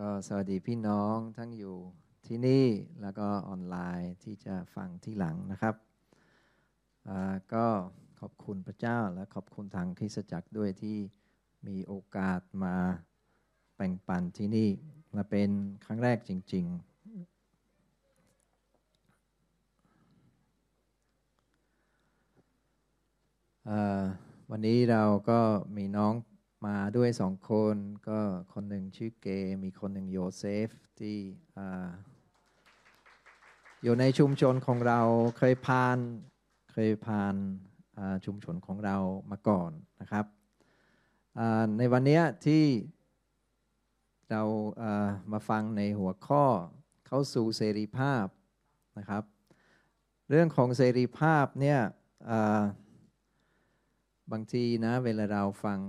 ก็สวัสดีพี่น้องทั้งอยู่ที่นี่แล้วก็ออนไลน์ที่จะฟังที่หลังนะครับก็ขอบคุณพระเจ้าและขอบคุณทางคริสตจักรด้วยที่มีโอกาสมาแบ่งปันที่นี่และเป็นครั้งแรกจริงๆวันนี้เราก็มีน้องมาด้วยสองคนก็คนหนึ่งชื่อเกมีคนหนึ่งโยเซฟที่อยู่ในชุมชนของเราเคยผ่านชุมชนของเรามาก่อนนะครับในวันนี้ที่เรามาฟังในหัวข้อเข้าสู่เสรีภาพนะครับเรื่องของเสรีภาพเนี่ยบางทีนะเวลาเราฟัง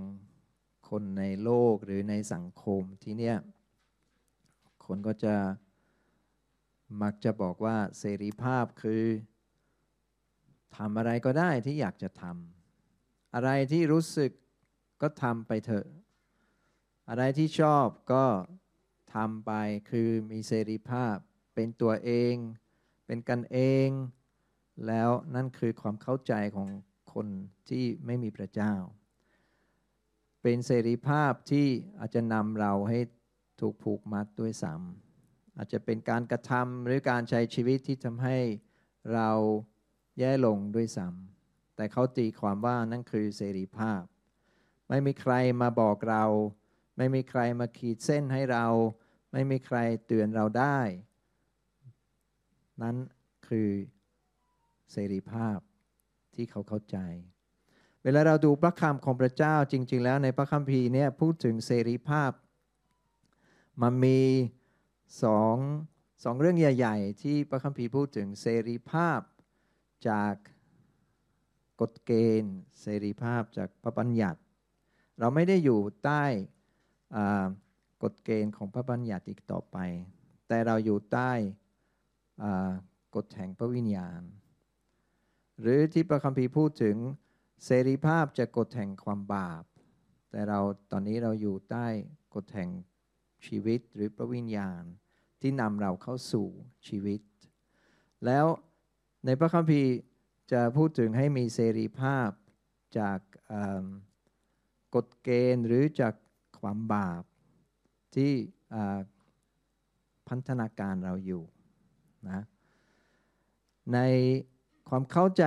คนในโลกหรือในสังคมที่เนี่ยคนก็จะมักจะบอกว่าเสรีภาพคือทำอะไรก็ได้ที่อยากจะทำอะไรที่รู้สึกก็ทำไปเถอะอะไรที่ชอบก็ทำไปคือมีเสรีภาพเป็นตัวเองเป็นกันเองแล้วนั่นคือความเข้าใจของคนที่ไม่มีพระเจ้าเป็นเสรีภาพที่อาจจะนำเราให้ถูกผูกมัดด้วยซ้ำอาจจะเป็นการกระทำหรือการใช้ชีวิตที่ทำให้เราแย่ลงด้วยซ้ำแต่เขาตีความว่านั่นคือเสรีภาพไม่มีใครมาบอกเราไม่มีใครมาขีดเส้นให้เราไม่มีใครเตือนเราได้นั้นคือเสรีภาพที่เขาเข้าใจเวลาเราดูพระคำของพระเจ้าจริงๆแล้วในพระคัมภีร์เนี่ยพูดถึงเสรีภาพมันมีสองเรื่องใหญ่ๆที่พระคัมภีร์พูดถึงเสรีภาพจากกฎเกณฑ์เสรีภาพจากพระบัญญัติเราไม่ได้อยู่ใต้กฎเกณฑ์ของพระบัญญัติอีกต่อไปแต่เราอยู่ใต้กฎแห่งพระวิญญาณหรือที่พระคัมภีร์พูดถึงเสรีภาพจากกฎแห่งความบาปแต่เราตอนนี้เราอยู่ใต้กฎแห่งชีวิตหรือพระวิญญาณที่นำเราเข้าสู่ชีวิตแล้วในพระคัมภีร์จะพูดถึงให้มีเสรีภาพจากกฎเกณฑ์หรือจากความบาปที่พันธนาการเราอยู่นะในความเข้าใจ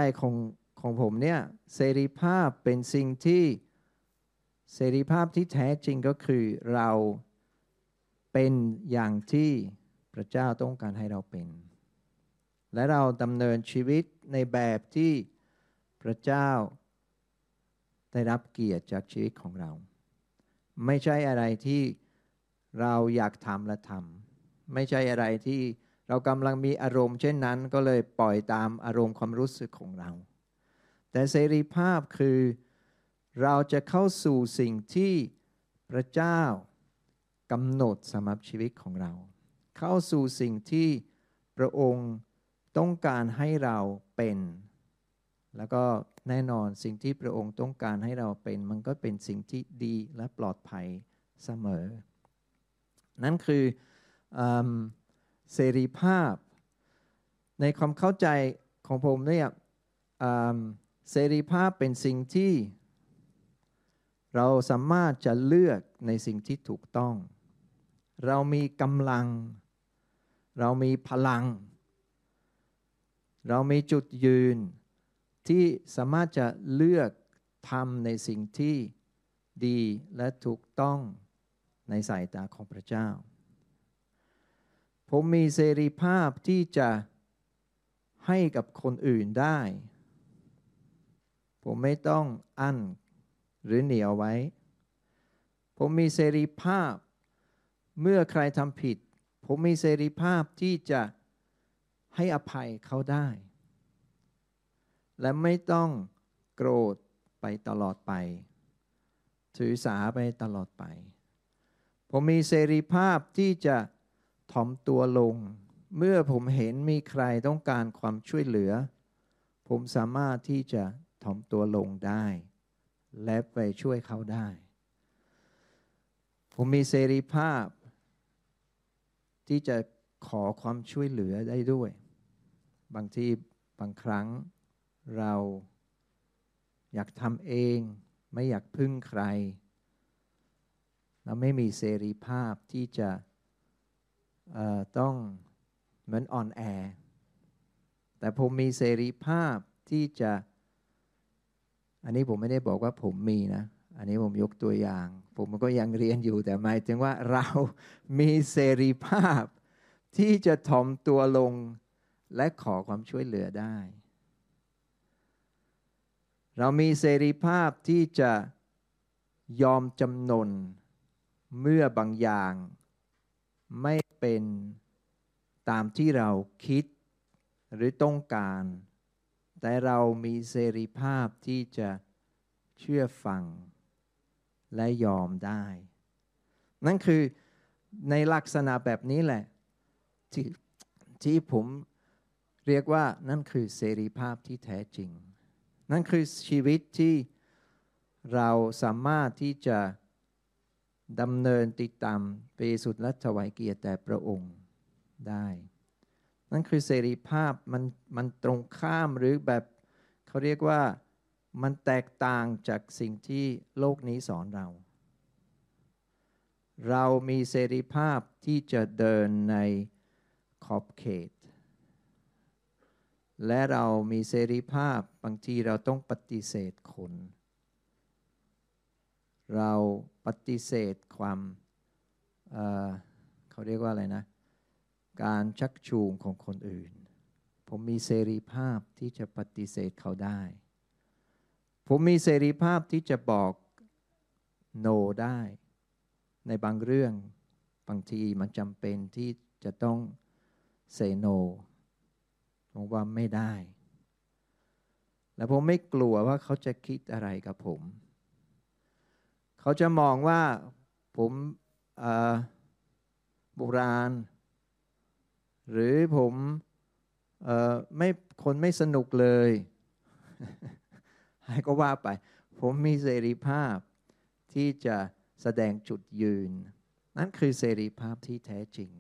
ของผมเนี่ยเสรีภาพเป็นสิ่งที่เสรีภาพที่แท้จริงก็คือเราเป็นอย่างที่พระเจ้าต้องการให้เราเป็นและเราดำเนินชีวิตในแบบที่พระเจ้าได้รับเกียรติจากชีวิตของเราไม่ใช่อะไรที่เราอยากทำและทำไม่ใช่อะไรที่เรากำลังมีอารมณ์เช่นนั้นก็เลยปล่อยตามอารมณ์ความรู้สึกของเราแต่เสรีภาพคือเราจะเข้าสู่สิ่งที่พระเจ้ากำหนดสำหรับชีวิตของเราเข้าสู่สิ่งที่พระองค์ต้องการให้เราเป็นแล้วก็แน่นอนสิ่งที่พระองค์ต้องการให้เราเป็นมันก็เป็นสิ่งที่ดีและปลอดภัยเสมอนั่นคือเสรีภาพในความเข้าใจของผมเนี่ยเสรีภาพเป็นสิ่งที่เราสามารถจะเลือกในสิ่งที่ถูกต้องเรามีกำลังเรามีพลังเรามีจุดยืนที่สามารถจะเลือกทำในสิ่งที่ดีและถูกต้องในสายตาของพระเจ้าผมมีเสรีภาพที่จะให้กับคนอื่นได้ผมไม่ต้องอั้นหรือเหนี่ยวไว้ผมมีเสรีภาพเมื่อใครทำผิดผมมีเสรีภาพที่จะให้อภัยเขาได้และไม่ต้องโกรธไปตลอดไปถือสาไปตลอดไปผมมีเสรีภาพที่จะถ่อมตัวลงเมื่อผมเห็นมีใครต้องการความช่วยเหลือผมสามารถที่จะถ่อมตัวลงได้และไปช่วยเขาได้ผมมีเสรีภาพ ที่จะขอความช่วยเหลือได้ด้วยบางทีบางครั้งเราอยากทำเองไม่อยากพึ่งใครเราไม่มีเสรีภาพที่จะต้องเหมือนอ่อนแอแต่ผมมีเสรีภาพที่จะอันนี้ผมไม่ได้บอกว่าผมมีนะอันนี้ผมยกตัวอย่างผมก็ยังเรียนอยู่แต่หมายถึงว่าเรามีเสรีภาพที่จะถ่อมตัวลงและขอความช่วยเหลือได้เรามีเสรีภาพที่จะยอมจำนนเมื่อบางอย่างไม่เป็นตามที่เราคิดหรือต้องการแต่เรามีเสรีภาพที่จะเชื่อฟังและยอมได้นั่นคือในลักษณะแบบนี้แหละที่ผมเรียกว่านั่นคือเสรีภาพที่แท้จริงนั่นคือชีวิตที่เราสามารถที่จะดำเนินติดตามพระเยซูและถวายเกียรติแด่พระองค์ได้นั่นคือเสรีภาพมันตรงข้ามหรือแบบเขาเรียกว่ามันแตกต่างจากสิ่งที่โลกนี้สอนเรามีเสรีภาพที่จะเดินในขอบเขตและเรามีเสรีภาพบางทีเราต้องปฏิเสธคนเราปฏิเสธความเขาเรียกว่าอะไรนะการชักจูงของคนอื่นผมมีเสรีภาพที่จะปฏิเสธเขาได้ผมมีเสรีภาพที่จะบอกโนได้ในบางเรื่องบางทีมันจำเป็นที่จะต้องเซโนผมว่าไม่ได้และผมไม่กลัวว่าเขาจะคิดอะไรกับผมเขาจะมองว่าผมโบราณหรือผมไม่คนไม่สนุกเลย ให้ก็ว่าไปผมมีเสรีภาพที่จะแสดงจุดยืนนั่นคือเสรีภาพที่แท้จริง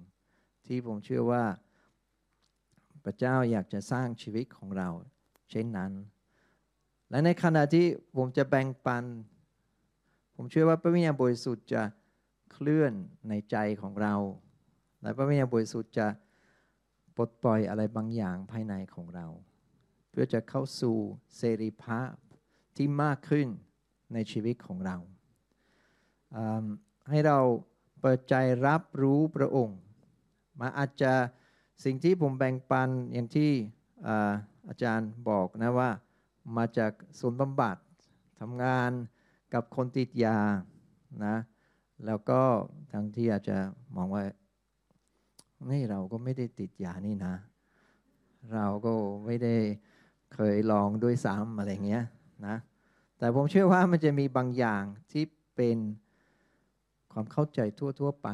ที่ผมเชื่อว่าพระเจ้าอยากจะสร้างชีวิตของเราเช่นนั้นและในขณะที่ผมจะแบ่งปันผมเชื่อว่าพระวิญญาณบริสุทธิ์จะเคลื่อนในใจของเราและพระวิญญาณบริสุทธิ์จะปลดปล่อยอะไรบางอย่างภายในของเราเพื่อจะเข้าสู่เสรีภาพที่มากขึ้นในชีวิตของเราให้เราเปิดใจรับรู้พระองค์มาอาจจะสิ่งที่ผมแบ่งปันอย่างที่อาจารย์บอกนะว่ามาจากศูนย์บำบัดทำงานกับคนติดยานะแล้วก็ทางที่อาจจะมองว่านี่เราก็ไม่ได้ติดยานี่นะเราก็ไม่ได้เคยลองด้วยซ้ำอะไรเงี้ยนะแต่ผมเชื่อว่ามันจะมีบางอย่างที่เป็นความเข้าใจทั่วๆไป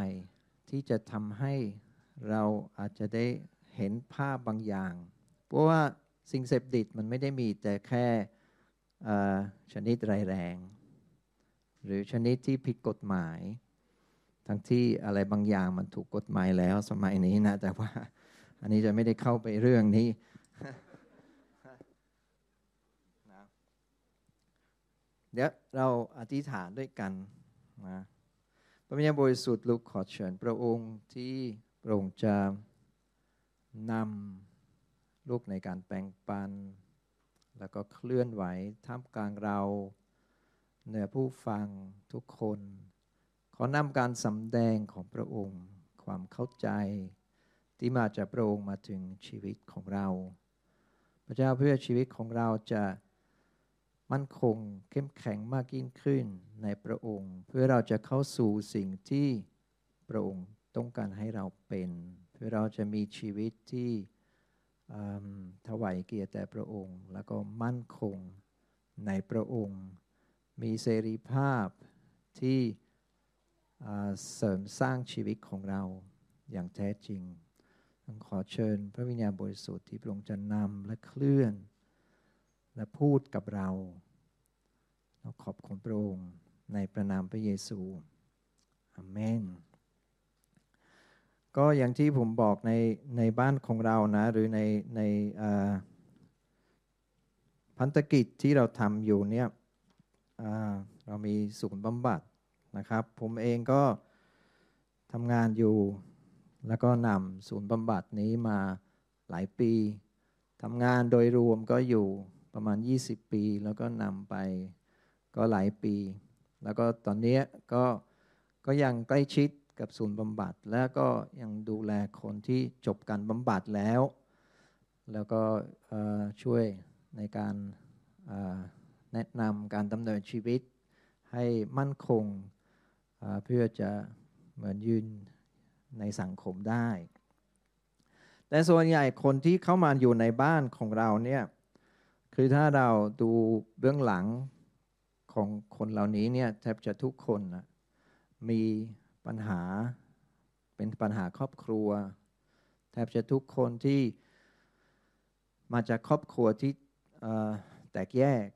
ที่จะทำให้เราอาจจะได้เห็นภาพบางอย่างเพราะว่าสิ่งเสพติดมันไม่ได้มีแต่แค่ชนิดร้ายแรงหรือชนิดที่ผิดกฎหมายทั้งที่อะไรบางอย่างมันถูกกฎหมายแล้วสมัยนี้นะแต่ว่าอันนี้จะไม่ได้เข้าไปเรื่องนี้ เดี๋ยวเราอธิษฐานด้วยกันนะพระวิญญาณบริสุทธิ์ลูกขอเชิญพระองค์ที่พระองค์จะนำลูกในการแบ่งปันแล้วก็เคลื่อนไหวท่ามกลางเราเหนือผู้ฟังทุกคนขอนำการสำแดงของพระองค์ความเข้าใจที่มาจากพระองค์มาถึงชีวิตของเราพระเจ้าเพื่อชีวิตของเราจะมั่นคงเข้มแข็งมากยิ่งขึ้นในพระองค์เพื่อเราจะเข้าสู่สิ่งที่พระองค์ต้องการให้เราเป็นเพื่อเราจะมีชีวิตที่ถวายเกียรติแด่พระองค์แล้วก็มั่นคงในพระองค์มีเสรีภาพที่เสริมสร้างชีวิตของเราอย่างแท้จริงขอเชิญพระวิญญาณบริสุทธิ์ที่พระองค์จะนำและเคลื่อนและพูดกับเราเราขอบคุณพระองค์ในพระนามพระเยซูอาเมน ก็อย่างที่ผมบอกในบ้านของเรานะหรือในพันธกิจที่เราทำอยู่เนี่ยเรามีศูนย์บำบัดนะครับผมเองก็ทำงานอยู่แล้วก็นำศูนย์บำบัดนี้มาหลายปีทำงานโดยรวมก็อยู่ประมาณ20ปีแล้วก็นำไปก็หลายปีแล้วก็ตอนนี้ก็ยังใกล้ชิดกับศูนย์บำบัดแล้วก็ยังดูแลคนที่จบการบำบัดแล้วก็ช่วยในการแนะนำการดำเนินชีวิตให้มั่นคงเพื่อจะเหมือนยืนในสังคมได้แต่ส่วนใหญ่คนที่เข้ามาอยู่ในบ้านของเราเนี่ยคือถ้าเราดูเบื้องหลังของคนเหล่านี้เนี่ยแทบจะทุกคนนะมีปัญหาเป็นปัญหาครอบครัวแทบจะทุกคนที่มาจากครอบครัวที่แตกแยก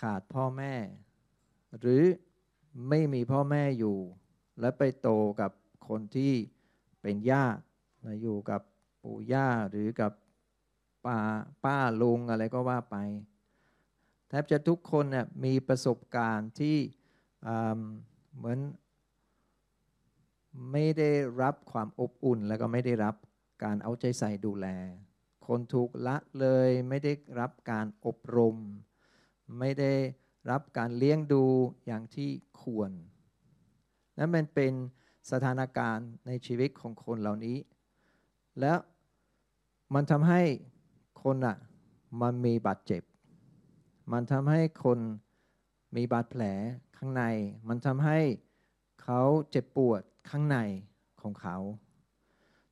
ขาดพ่อแม่หรือไม่มีพ่อแม่อยู่และไปโตกับคนที่เป็นญาติอยู่กับปู่ย่าหรือกับป้าลุงอะไรก็ว่าไปแทบจะทุกคนเนี่ยมีประสบการณ์ที่เหมือนไม่ได้รับความอบอุ่นแล้วก็ไม่ได้รับการเอาใจใส่ดูแลคนถูกละเลยไม่ได้รับการอบรมไม่ได้รับการเลี้ยงดูอย่างที่ควรนั่นมันเป็นสถานการณ์ในชีวิตของคนเหล่านี้แล้วมันทำให้คนมันมีบาดเจ็บมันทำให้คนมีบาดแผลข้างในมันทำให้เขาเจ็บปวดข้างในของเขา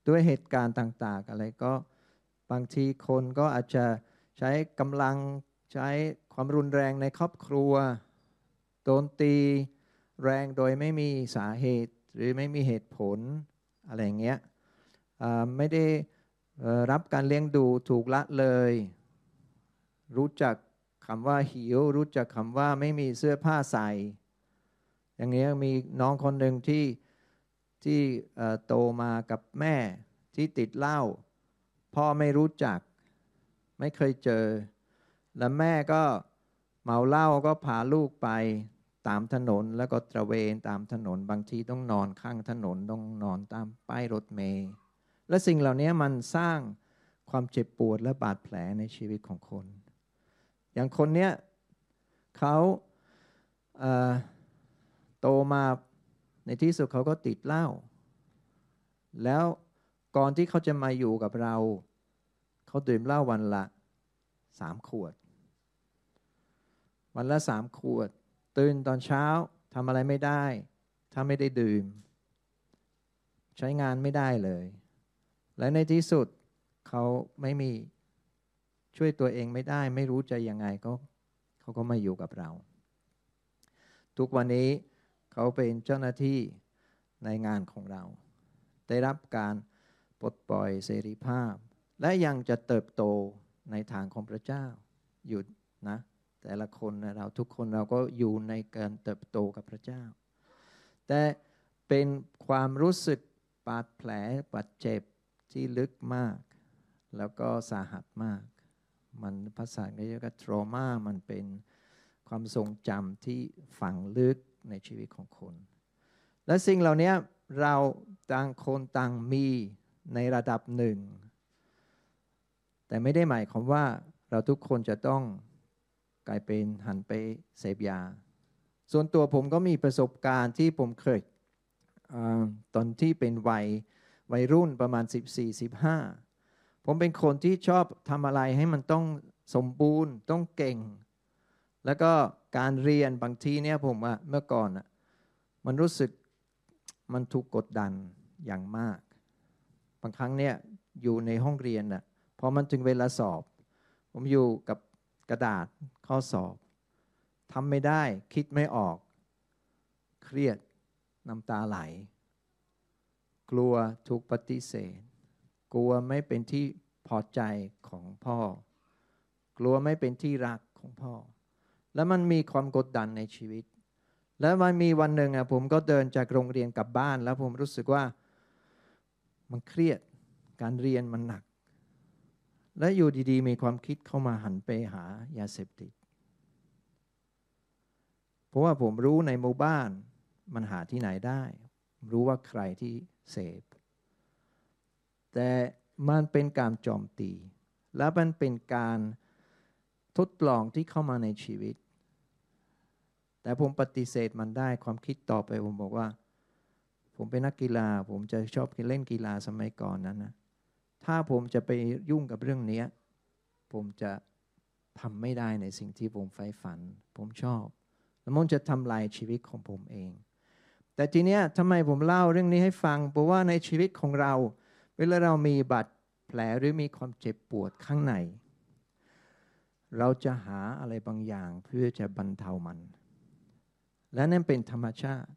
ด้วยเหตุการณ์ต่างๆอะไรก็บางทีคนก็อาจจะใช้กำลังใช้ความรุนแรงในครอบครัวโดนตีแรงโดยไม่มีสาเหตุหรือไม่มีเหตุผลอะไรเงี้ยไม่ได้รับการเลี้ยงดูถูกละเลยรู้จักคำว่าหิวรู้จักคำว่าไม่มีเสื้อผ้าใส่อย่างนี้มีน้องคนหนึ่งที่โตมากับแม่ที่ติดเหล้าพ่อไม่รู้จักไม่เคยเจอและแม่ก็เมาเหล้าก็พาลูกไปตามถนนแล้วก็ตระเวนตามถนนบางทีต้องนอนข้างถนนต้องนอนตามป้ายรถเมล์และสิ่งเหล่านี้มันสร้างความเจ็บปวดและบาดแผลในชีวิตของคนอย่างคนเนี้ยเขาโตมาในที่สุดเขาก็ติดเหล้าแล้วก่อนที่เขาจะมาอยู่กับเราเขาดื่มเหล้าวันละ3ขวดวันละ3ขวดตื่นตอนเช้าทำอะไรไม่ได้ถ้าไม่ได้ดื่มใช้งานไม่ได้เลยและในที่สุดเขาไม่มีช่วยตัวเองไม่ได้ไม่รู้จะยังไงก็เขาก็มาอยู่กับเราทุกวันนี้เขาเป็นเจ้าหน้าที่ในงานของเราได้รับการปลดปล่อยเสรีภาพและยังจะเติบโตในทางของพระเจ้าอยู่นะแต่ละคนเราทุกคนเราก็อยู่ในการเติบโตกับพระเจ้าแต่เป็นความรู้สึกบาดแผลบาดเจ็บที่ลึกมากแล้วก็สาหัสมากมันภาษาอังกฤษก็ trauma มันเป็นความทรงจำที่ฝังลึกในชีวิตของคนและสิ่งเหล่านี้เราต่างคนต่างมีในระดับหนึ่งแต่ไม่ได้หมายความว่าเราทุกคนจะต้องกลายเป็นหันไปเสพยาส่วนตัวผมก็มีประสบการณ์ที่ผมเคยตอนที่เป็นวัยรุ่นประมาณ 14-15 ผมเป็นคนที่ชอบทำอะไรให้มันต้องสมบูรณ์ต้องเก่งแล้วก็การเรียนบางทีเนี่ยผมเมื่อก่อนมันรู้สึกมันถูกกดดันอย่างมากบางครั้งเนี่ยอยู่ในห้องเรียนพอมันถึงเวลาสอบผมอยู่กับกระดาษข้อสอบทำไม่ได้คิดไม่ออกเครียดน้ำตาไหลกลัวถูกปฏิเสธกลัวไม่เป็นที่พอใจของพ่อกลัวไม่เป็นที่รักของพ่อแล้วมันมีความกดดันในชีวิตแล้วมันมีวันหนึ่งผมก็เดินจากโรงเรียนกลับบ้านแล้วผมรู้สึกว่า มันเครียดการเรียนมันหนักและอยู่ดีๆมีความคิดเข้ามาหันไปหายาเสพติดเพราะว่าผมรู้ในหมู่บ้านมันหาที่ไหนได้รู้ว่าใครที่เสพแต่มันเป็นการโจมตีและมันเป็นการทดลองที่เข้ามาในชีวิตแต่ผมปฏิเสธมันได้ความคิดต่อไปผมบอกว่าผมเป็นนักกีฬาผมจะชอบเล่นกีฬาสมัยก่อนนั้นนะถ้าผมจะไปยุ่งกับเรื่องนี้ผมจะทำไม่ได้ในสิ่งที่ผมใฝ่ฝันผมชอบแล้วมันจะทำลายชีวิตของผมเองแต่ทีเนี้ยทำไมผมเล่าเรื่องนี้ให้ฟังเพราะว่าในชีวิตของเราเวลาเรามีบาดแผลหรือมีความเจ็บปวดข้างในเราจะหาอะไรบางอย่างเพื่อจะบรรเทามันและนั่นเป็นธรรมชาติ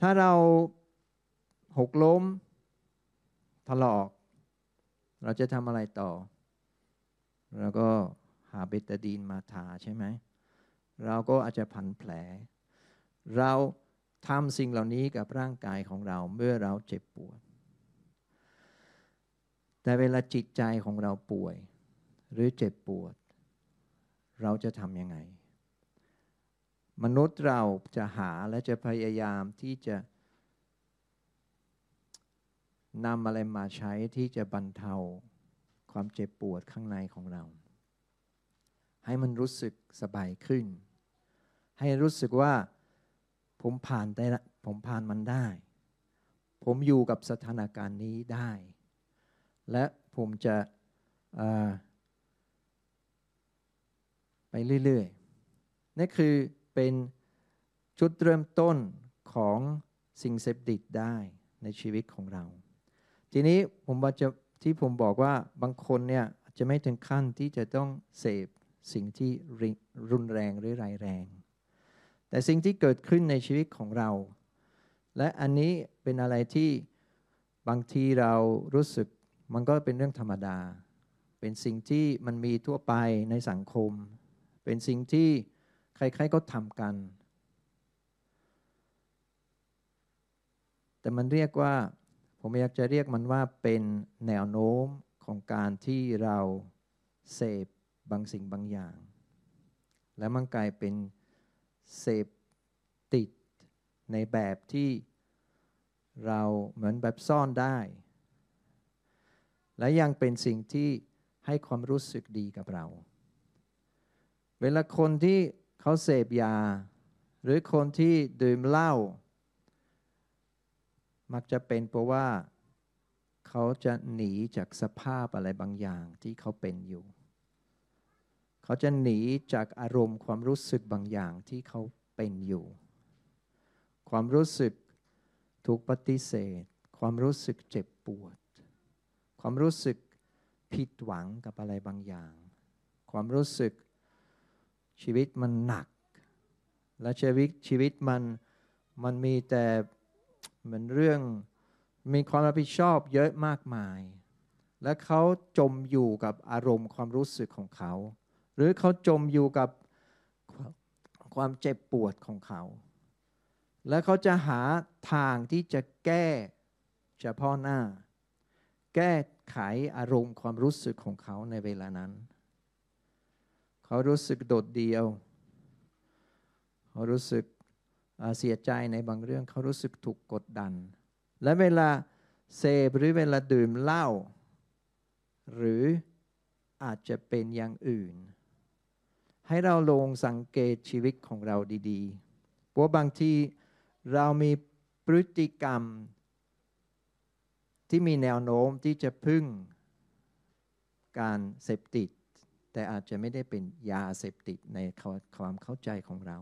ถ้าเราหกล้มถลอกเราจะทำอะไรต่อเราก็หาเบตาดีนมาทาใช่ไหมเราก็อาจจะพันแผลเราทำสิ่งเหล่านี้กับร่างกายของเราเมื่อเราเจ็บปวดแต่เวลาจิตใจของเราป่วยหรือเจ็บปวดเราจะทำยังไงมนุษย์เราจะหาและจะพยายามที่จะนำอะไรมาใช้ที่จะบรรเทาความเจ็บปวดข้างในของเราให้มันรู้สึกสบายขึ้นให้รู้สึกว่าผมผ่านมันได้ผมอยู่กับสถานการณ์นี้ได้และผมจะไปเรื่อยๆนั่นคือเป็นจุดเริ่มต้นของสิ่งเสพติดได้ในชีวิตของเราทีนี้ที่ผมบอกว่าบางคนเนี่ยจะไม่ถึงขั้นที่จะต้องเสพสิ่งที่รุนแรงหรือร้ายแรงแต่สิ่งที่เกิดขึ้นในชีวิตของเราและอันนี้เป็นอะไรที่บางทีเรารู้สึกมันก็เป็นเรื่องธรรมดาเป็นสิ่งที่มันมีทั่วไปในสังคมเป็นสิ่งที่ใครๆก็ทำกันแต่มันเรียกว่าผมอยากจะเรียกมันว่าเป็นแนวโน้มของการที่เราเสพบางสิ่งบางอย่างและมันกลายเป็นเสพติดในแบบที่เราเหมือนแบบซ่อนได้และยังเป็นสิ่งที่ให้ความรู้สึกดีกับเราเวลาคนที่เขาเสพยาหรือคนที่ดื่มเหล้ามักจะเป็นเพราะว่าเขาจะหนีจากสภาพอะไรบางอย่างที่เขาเป็นอยู่เขาจะหนีจากอารมณ์ความรู้สึกบางอย่างที่เขาเป็นอยู่ความรู้สึกถูกปฏิเสธความรู้สึกเจ็บปวดความรู้สึกผิดหวังกับอะไรบางอย่างความรู้สึกชีวิตมันหนักและชีวิตมันมีแต่เหมือนเรื่องมีความรับผิดชอบเยอะมากมายและเขาจมอยู่กับอารมณ์ความรู้สึกของเขาหรือเขาจมอยู่กับความเจ็บปวดของเขาและเขาจะหาทางที่จะแก้เฉพาะหน้าแก้ไขอารมณ์ความรู้สึกของเขาในเวลานั้นเขารู้สึกโดดเดี่ยวเขารู้สึกเสียใจในบางเรื่องเขารู้สึกถูกกดดันและเวลาเสพหรือเวลาดื่มเหล้าหรืออาจจะเป็นอย่างอื่นให้เราลองสังเกตชีวิตของเราดีๆเพราะบางทีเรามีพฤติกรรมที่มีแนวโน้มที่จะพึ่งการเสพติดแต่อาจจะไม่ได้เป็นยาเสพติดในความเข้าใจของเรา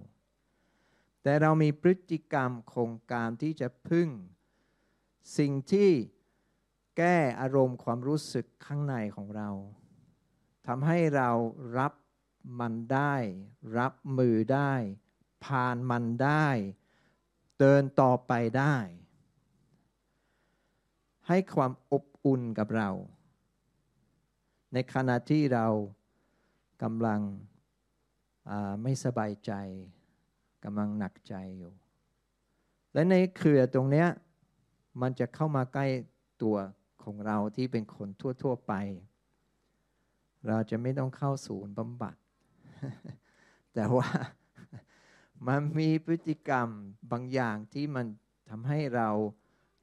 แต่เรามีพฤติกรรมคงการที่จะพึ่งสิ่งที่แก้อารมณ์ความรู้สึกข้างในของเราทำให้เรารับมันได้รับมือได้ผ่านมันได้เดินต่อไปได้ให้ความอบอุ่นกับเราในขณะที่เรากำลังไม่สบายใจกำลังหนักใจอยู่และในเครือตรงเนี้ยมันจะเข้ามาใกล้ตัว ของเราที่เป็นคนทั่วๆไปเราจะไม่ต้องเข้าศูนย์บำบัด แต่ว่า มันมีพฤติกรรมบางอย่างที่มันทำให้เรา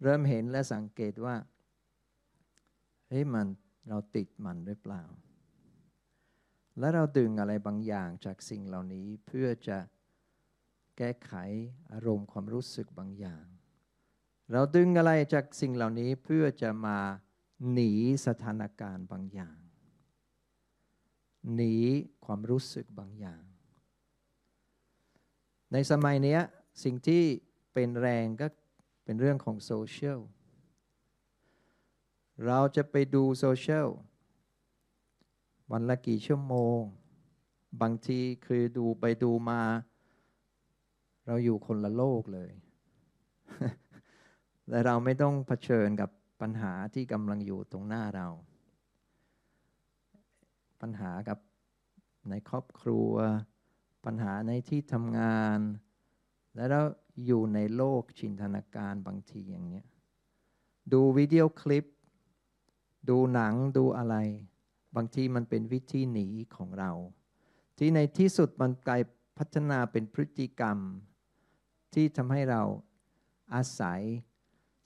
เริ่มเห็นและสังเกตว่าเฮ้ยมันเราติดมันหรือเปล่าและเราดึงอะไรบางอย่างจากสิ่งเหล่านี้เพื่อจะแก้ไขอารมณ์ความรู้สึกบางอย่างเราดึงอะไรจากสิ่งเหล่านี้เพื่อจะมาหนีสถานการณ์บางอย่างหนีความรู้สึกบางอย่างในสมัยนี้สิ่งที่เป็นแรงก็เป็นเรื่องของโซเชียลเราจะไปดูโซเชียลวันละกี่ชั่วโมงบางทีคือดูไปดูมาเราอยู่คนละโลกเลย และเราไม่ต้องเผชิญกับปัญหาที่กำลังอยู่ตรงหน้าเราปัญหากับในครอบครัวปัญหาในที่ทำงานและเราอยู่ในโลกจินตนาการบางทีอย่างเนี้ยดูวิดีโอคลิปดูหนังดูอะไรบางทีมันเป็นวิธีหนีของเราที่ในที่สุดมันกลายพัฒนาเป็นพฤติกรรมที่ทำให้เราอาศัย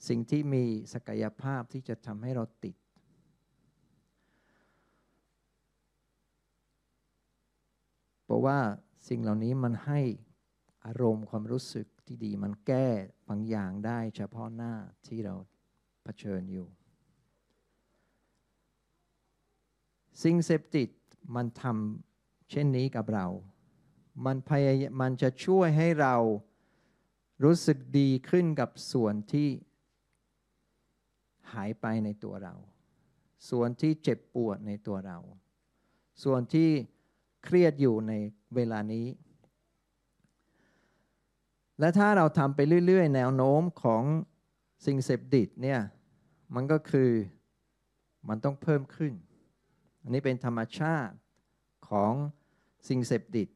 สิ่งที่มีศักยภาพที่จะทำให้เราติดเพราะว่าสิ่งเหล่านี้มันให้อารมณ์ความรู้สึกที่ดีมันแก้บางอย่างได้เฉพาะหน้าที่เราเผชิญอยู่สิ่งเสพติดมันทำเช่นนี้กับเรามันจะช่วยให้เรารู้สึกดีขึ้นกับส่วนที่หายไปในตัวเราส่วนที่เจ็บปวดในตัวเราส่วนที่เครียดอยู่ในเวลานี้และถ้าเราทำไปเรื่อยๆแนวโน้มของสิ่งเสพติดเนี่ยมันก็คือมันต้องเพิ่มขึ้นอันนี้เป็นธรรมชาติของสิ่งเสพติด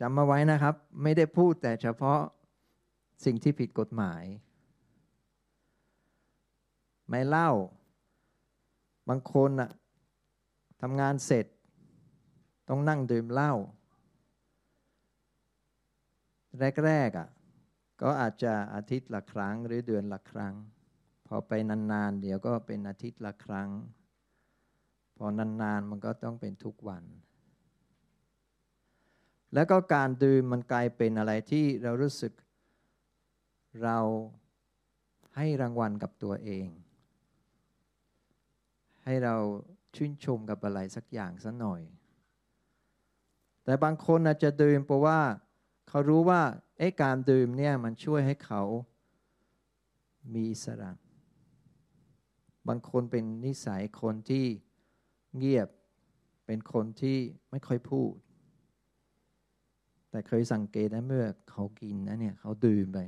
จำมาไว้นะครับไม่ได้พูดแต่เฉพาะสิ่งที่ผิดกฎหมายไม่เล่าบางคนน่ะทำงานเสร็จต้องนั่งดื่มเหล้าแรกๆก็อาจจะอาทิตย์ละครั้งหรือเดือนละครั้งพอไปนานๆเดี๋ยวก็เป็นอาทิตย์ละครั้งพอนานๆมันก็ต้องเป็นทุกวันแล้วก็การดื่มมันกลายเป็นอะไรที่เรารู้สึกเราให้รางวัลกับตัวเองให้เราชื่นชมกับอะไรสักอย่างสักหน่อยแต่บางคนอาจจะดื่มเพราะว่าเขารู้ว่าการดื่มเนี่ยมันช่วยให้เขามีอิสระบางคนเป็นนิสัยคนที่เงียบเป็นคนที่ไม่ค่อยพูดแต่เคยสังเกตนะเมื่อเขากินนะเนี่ยเขาดื่มไป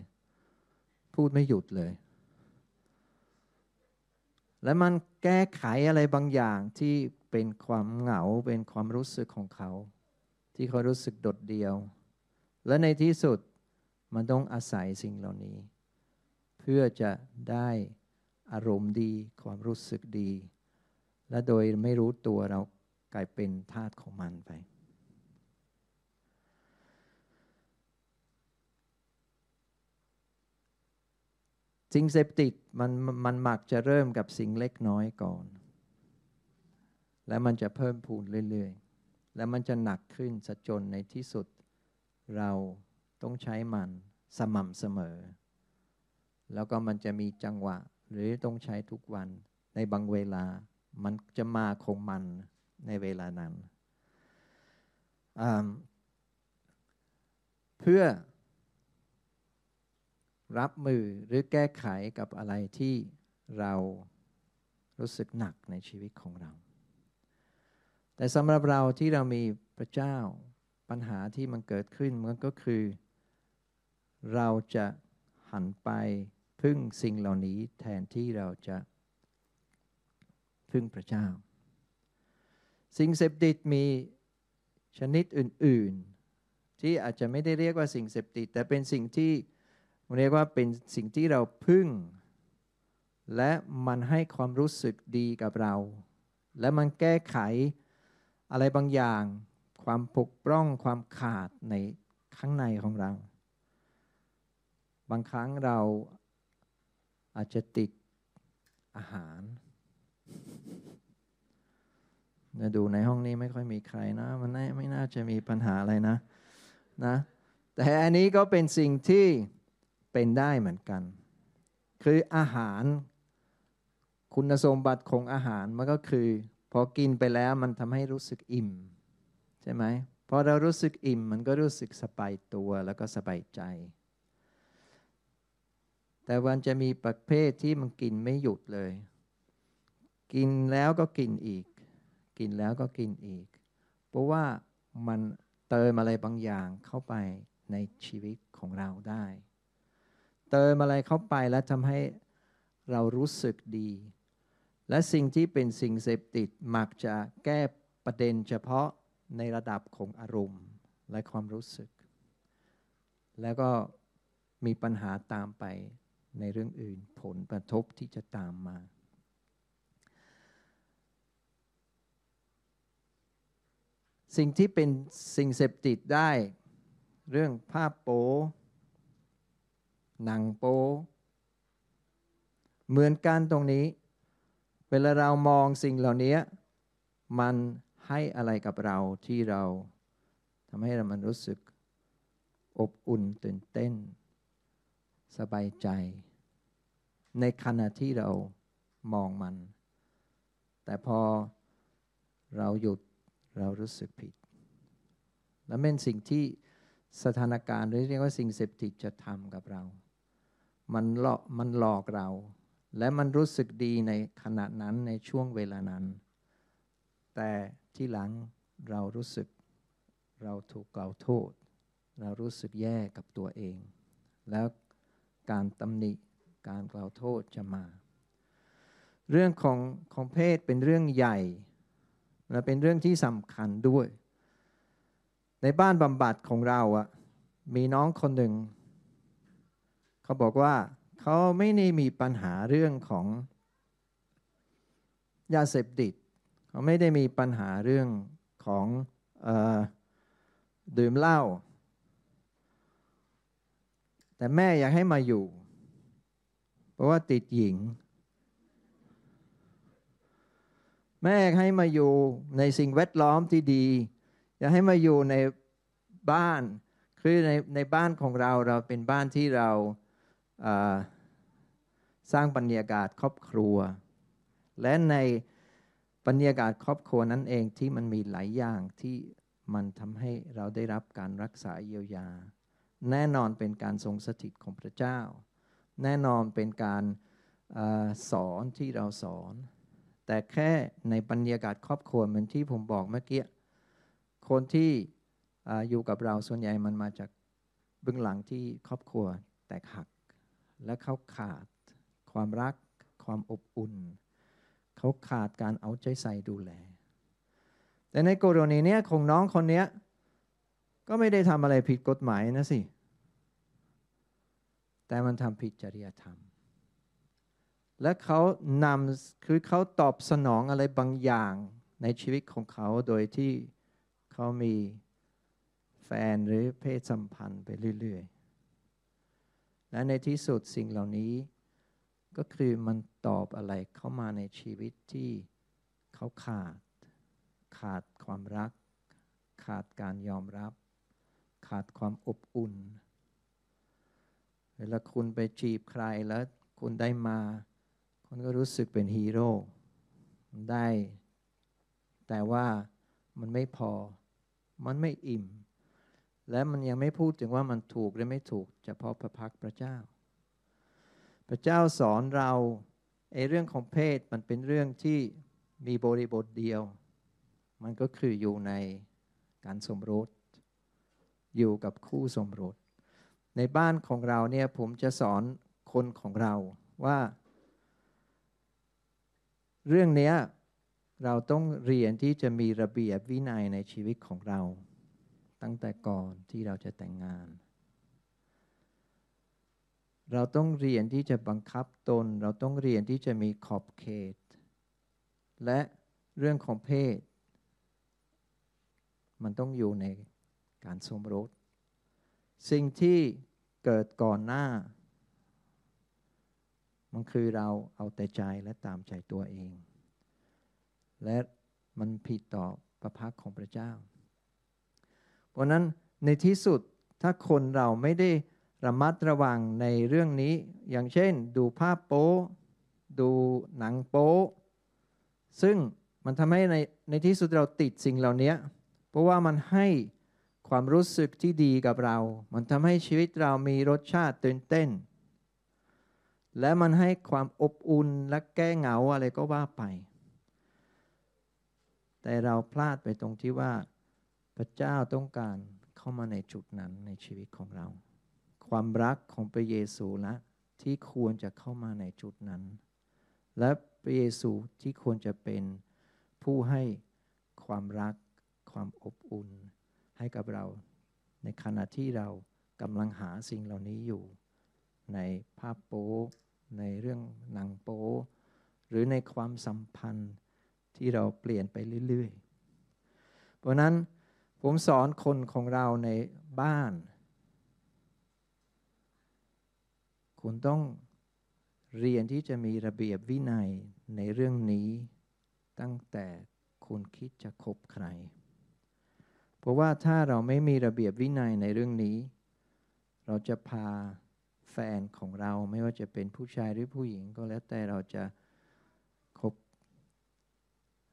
พูดไม่หยุดเลยและมันแก้ไขอะไรบางอย่างที่เป็นความเหงาเป็นความรู้สึกของเขาที่เขารู้สึกโดดเดี่ยวและในที่สุดมันต้องอาศัยสิ่งเหล่านี้เพื่อจะได้อารมณ์ดีความรู้สึกดีและโดยไม่รู้ตัวเรากลายเป็นทาสของมันไปสิ่งเสพติดมันมักจะเริ่มกับสิ่งเล็กน้อยก่อนและมันจะเพิ่มพูนเรื่อยๆและมันจะหนักขึ้นซะจนในที่สุดเราต้องใช้มันสม่ำเสมอแล้วก็มันจะมีจังหวะหรือต้องใช้ทุกวันในบางเวลามันจะมาคงมันในเวลานั้นเพื่อรับมือหรือแก้ไขกับอะไรที่เรารู้สึกหนักในชีวิตของเราแต่สำหรับเราที่เรามีพระเจ้าปัญหาที่มันเกิดขึ้นมันก็คือเราจะหันไปพึ่งสิ่งเหล่านี้แทนที่เราจะพึ่งพระเจ้าสิ่งเสพติดมีชนิดอื่นๆที่อาจจะไม่ได้เรียกว่าสิ่งเสพติดแต่เป็นสิ่งที่เรียกว่าเป็นสิ่งที่เราพึ่ง และมันให้ความรู้สึกดีกับเราและมันแก้ไขอะไรบางอย่างความปกพร่องความขาดในข้างในของเราบางครั้งเราอาจจะติดอาหารดูในห้องนี้ไม่ค่อยมีใครนะมันไม่น่าจะมีปัญหาอะไรนะแต่อันนี้ก็เป็นสิ่งที่เป็นได้เหมือนกันคืออาหารคุณสมบัติของอาหารมันก็คือพอกินไปแล้วมันทำให้รู้สึกอิ่มใช่ไหมพอเรารู้สึกอิ่มมันก็รู้สึกสบายตัวแล้วก็สบายใจแต่วันจะมีประเภทที่มันกินไม่หยุดเลยกินแล้วก็กินอีกกินแล้วก็กินอีกเพราะว่ามันเติมอะไรบางอย่างเข้าไปในชีวิตของเราได้เติมอะไรเข้าไปแล้วทำให้เรารู้สึกดีและสิ่งที่เป็นสิ่งเสพติดมักจะแก้ประเด็นเฉพาะในระดับของอารมณ์และความรู้สึกแล้วก็มีปัญหาตามไปในเรื่องอื่นผลกระทบที่จะตามมาสิ่งที่เป็นสิ่งเสพติดได้เรื่องภาพโป๊หนังโป๊เหมือนกันตรงนี้เวลาเรามองสิ่งเหล่านี้มันให้อะไรกับเราที่เราทำให้เรามันรู้สึกอบอุ่นตื่นเต้นสบายใจในขณะที่เรามองมันแต่พอเราหยุดเรารู้สึกผิดและเป็นสิ่งที่สถานการณ์หรือเรียกว่าสิ่งเสพติดจะทำกับเรามันหลอกเราและมันรู้สึกดีในขณะนั้นในช่วงเวลานั้นแต่ที่หลังเรารู้สึกเราถูกกล่าวโทษเรารู้สึกแย่กับตัวเองแล้วการตำหนิการกล่าวโทษจะมาเรื่องของเพศเป็นเรื่องใหญ่และเป็นเรื่องที่สำคัญด้วยในบ้านบำบัดของเราอะมีน้องคนหนึ่งเขาบอกว่าเขาไม่ได้มีปัญหาเรื่องของยาเสพติดเขาไม่ได้มีปัญหาเรื่องของดื่มเหล้าแต่แม่อยากให้มาอยู่เพราะว่าติดหญิงแม่ให้มาอยู่ในสิ่งแวดล้อมที่ดีอยากให้มาอยู่ในบ้านคือในบ้านของเราเป็นบ้านที่เราสร้างบรรยากาศครอบครัวและในบรรยากาศครอบครัวนั้นเองที่มันมีหลายอย่างที่มันทำให้เราได้รับการรักษาเยียวยาแน่นอนเป็นการทรงสถิตของพระเจ้าแน่นอนเป็นการสอนที่เราสอนแต่แค่ในบรรยากาศครอบครัวเหมือนที่ผมบอกเมื่อกี้คนที่อยู่กับเราส่วนใหญ่มันมาจากเบื้องหลังที่ครอบครัวแตกหักและเขาขาดความรักความอบอุ่นเขาขาดการเอาใจใส่ดูแลแต่ในกรณีเนี้ยของน้องคนเนี้ยก็ไม่ได้ทำอะไรผิดกฎหมายนะสิแต่มันทำผิดจริยธรรมและเขาคือเขาตอบสนองอะไรบางอย่างในชีวิตของเขาโดยที่เขามีแฟนหรือเพศสัมพันธ์ไปเรื่อยๆและในที่สุดสิ่งเหล่านี้ก็คือมันตอบอะไรเข้ามาในชีวิตที่เขาขาดความรักขาดการยอมรับขาดความอบอุ่นเวลาคุณไปจีบใครแล้วคุณได้มาคุณก็รู้สึกเป็นฮีโร่ได้แต่ว่ามันไม่พอมันไม่อิ่มและมันยังไม่พูดถึงว่ามันถูกหรือไม่ถูกเฉพาะพระพักตร์พระเจ้าพระเจ้าสอนเราเรื่องของเพศมันเป็นเรื่องที่มีบริบทเดียวมันก็คืออยู่ในการสมรสอยู่กับคู่สมรสในบ้านของเราเนี่ยผมจะสอนคนของเราว่าเรื่องเนี้ยเราต้องเรียนที่จะมีระเบียบวินัยในชีวิตของเราตั้งแต่ก่อนที่เราจะแต่งงาน เราต้องเรียนที่จะบังคับตนเราต้องเรียนที่จะมีขอบเขตและเรื่องของเพศมันต้องอยู่ในการสมรสสิ่งที่เกิดก่อนหน้ามันคือเราเอาแต่ใจและตามใจตัวเองและมันผิดต่อพระพักของพระเจ้าเพราะนั้นในที่สุดถ้าคนเราไม่ได้ระมัดระวังในเรื่องนี้อย่างเช่นดูภาพโป๊ดูหนังโป๊ซึ่งมันทำให้ในที่สุดเราติดสิ่งเหล่านี้เพราะว่ามันให้ความรู้สึกที่ดีกับเรามันทำให้ชีวิตเรามีรสชาติตื่นเต้นและมันให้ความอบอุ่นและแก้เหงาอะไรก็ว่าไปแต่เราพลาดไปตรงที่ว่าพระเจ้าต้องการเข้ามาในจุดนั้นในชีวิตของเราความรักของพระเยซูละที่ควรจะเข้ามาในจุดนั้นและพระเยซูที่ควรจะเป็นผู้ให้ความรักความอบอุ่นให้กับเราในขณะที่เรากำลังหาสิ่งเหล่านี้อยู่ในภาพโป๊ในเรื่องหนังโป๊หรือในความสัมพันธ์ที่เราเปลี่ยนไปเรื่อยๆเพราะนั้นผมสอนคนของเราในบ้านคุณต้องเรียนที่จะมีระเบียบวินัยในเรื่องนี้ตั้งแต่คุณคิดจะคบใครเพราะว่าถ้าเราไม่มีระเบียบวินัยในเรื่องนี้เราจะพาแฟนของเราไม่ว่าจะเป็นผู้ชายหรือผู้หญิงก็แล้วแต่เราจะคบ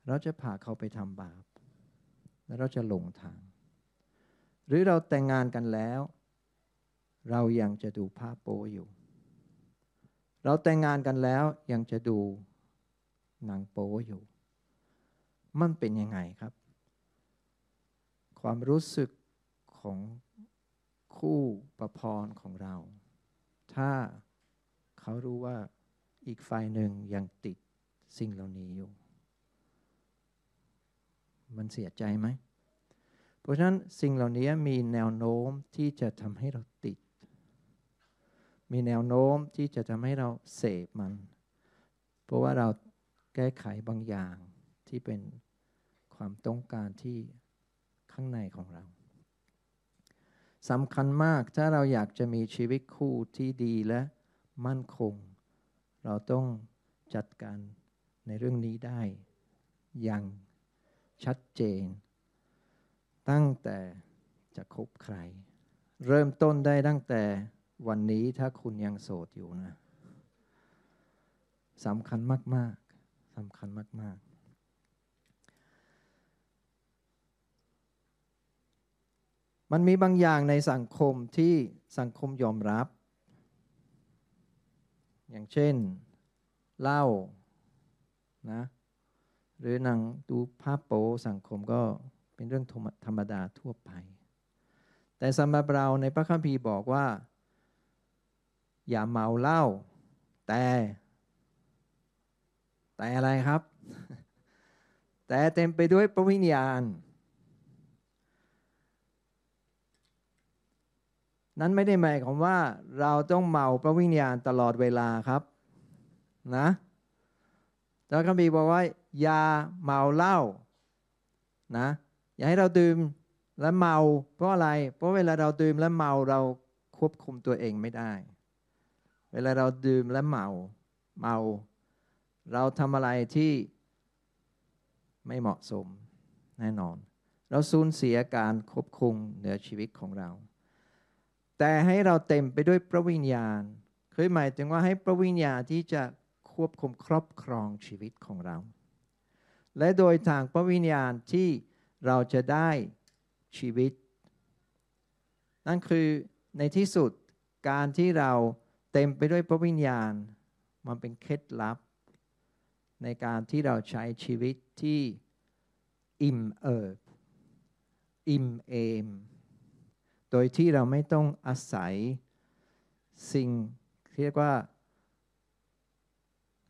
เราจะพาเขาไปทำบาปแล้วเราจะหลงทางหรือเราแต่งงานกันแล้วเรายังจะดูภาพโป๊อยู่เราแต่งงานกันแล้วยังจะดูหนังโป๊อยู่มันเป็นยังไงครับความรู้สึกของคู่ประพรของเราถ้าเขารู้ว่าอีกฝ่ายหนึ่งยังติดสิ่งเหล่านี้อยู่มันเสียใจไหมเพราะฉะนั้นสิ่งเหล่านี้มีแนวโน้มที่จะทำให้เราติดมีแนวโน้มที่จะทำให้เราเสพมันเพราะว่าเราแก้ไขบางอย่างที่เป็นความต้องการที่ข้างในของเราสำคัญมากถ้าเราอยากจะมีชีวิตคู่ที่ดีและมั่นคงเราต้องจัดการในเรื่องนี้ได้อย่างชัดเจนตั้งแต่จะคบใครเริ่มต้นได้ตั้งแต่วันนี้ถ้าคุณยังโสดอยู่นะสำคัญมากๆสำคัญมากๆมันมีบางอย่างในสังคมที่สังคมยอมรับอย่างเช่นเหล้านะหรือหนังดูภาพโป๊สังคมก็เป็นเรื่องธรรมดาทั่วไปแต่สำหรับเราในพระคัมภีร์บอกว่าอย่าเมาเหล้าแต่อะไรครับแต่เต็มไปด้วยพระวิญญาณนั้นไม่ได้หมายความว่าเราต้องเมาพระวิญญาณตลอดเวลาครับนะพระคัมภีร์บอกว่าอย่าเมาเหล้านะอย่าให้เราดื่มและเมาเพราะอะไรเพราะเวลาเราดื่มและเมาเราควบคุมตัวเองไม่ได้เวลาเราดื่มและเมาเราทำอะไรที่ไม่เหมาะสมแน่นอนเราสูญเสียการควบคุมเหนือชีวิตของเราแต่ให้เราเต็มไปด้วยพระวิญญาณคือหมายถึงว่าให้พระวิญญาณที่จะควบคุมครอบครองชีวิตของเราและโดยทางพระวิญญาณที่เราจะได้ชีวิตนั่นคือในที่สุดการที่เราเต็มไปด้วยพระวิญญาณมันเป็นเคล็ดลับในการที่เราใช้ชีวิตที่อิ่มเอิบอิ่มเอมโดยที่เราไม่ต้องอาศัยสิ่งเรียกว่า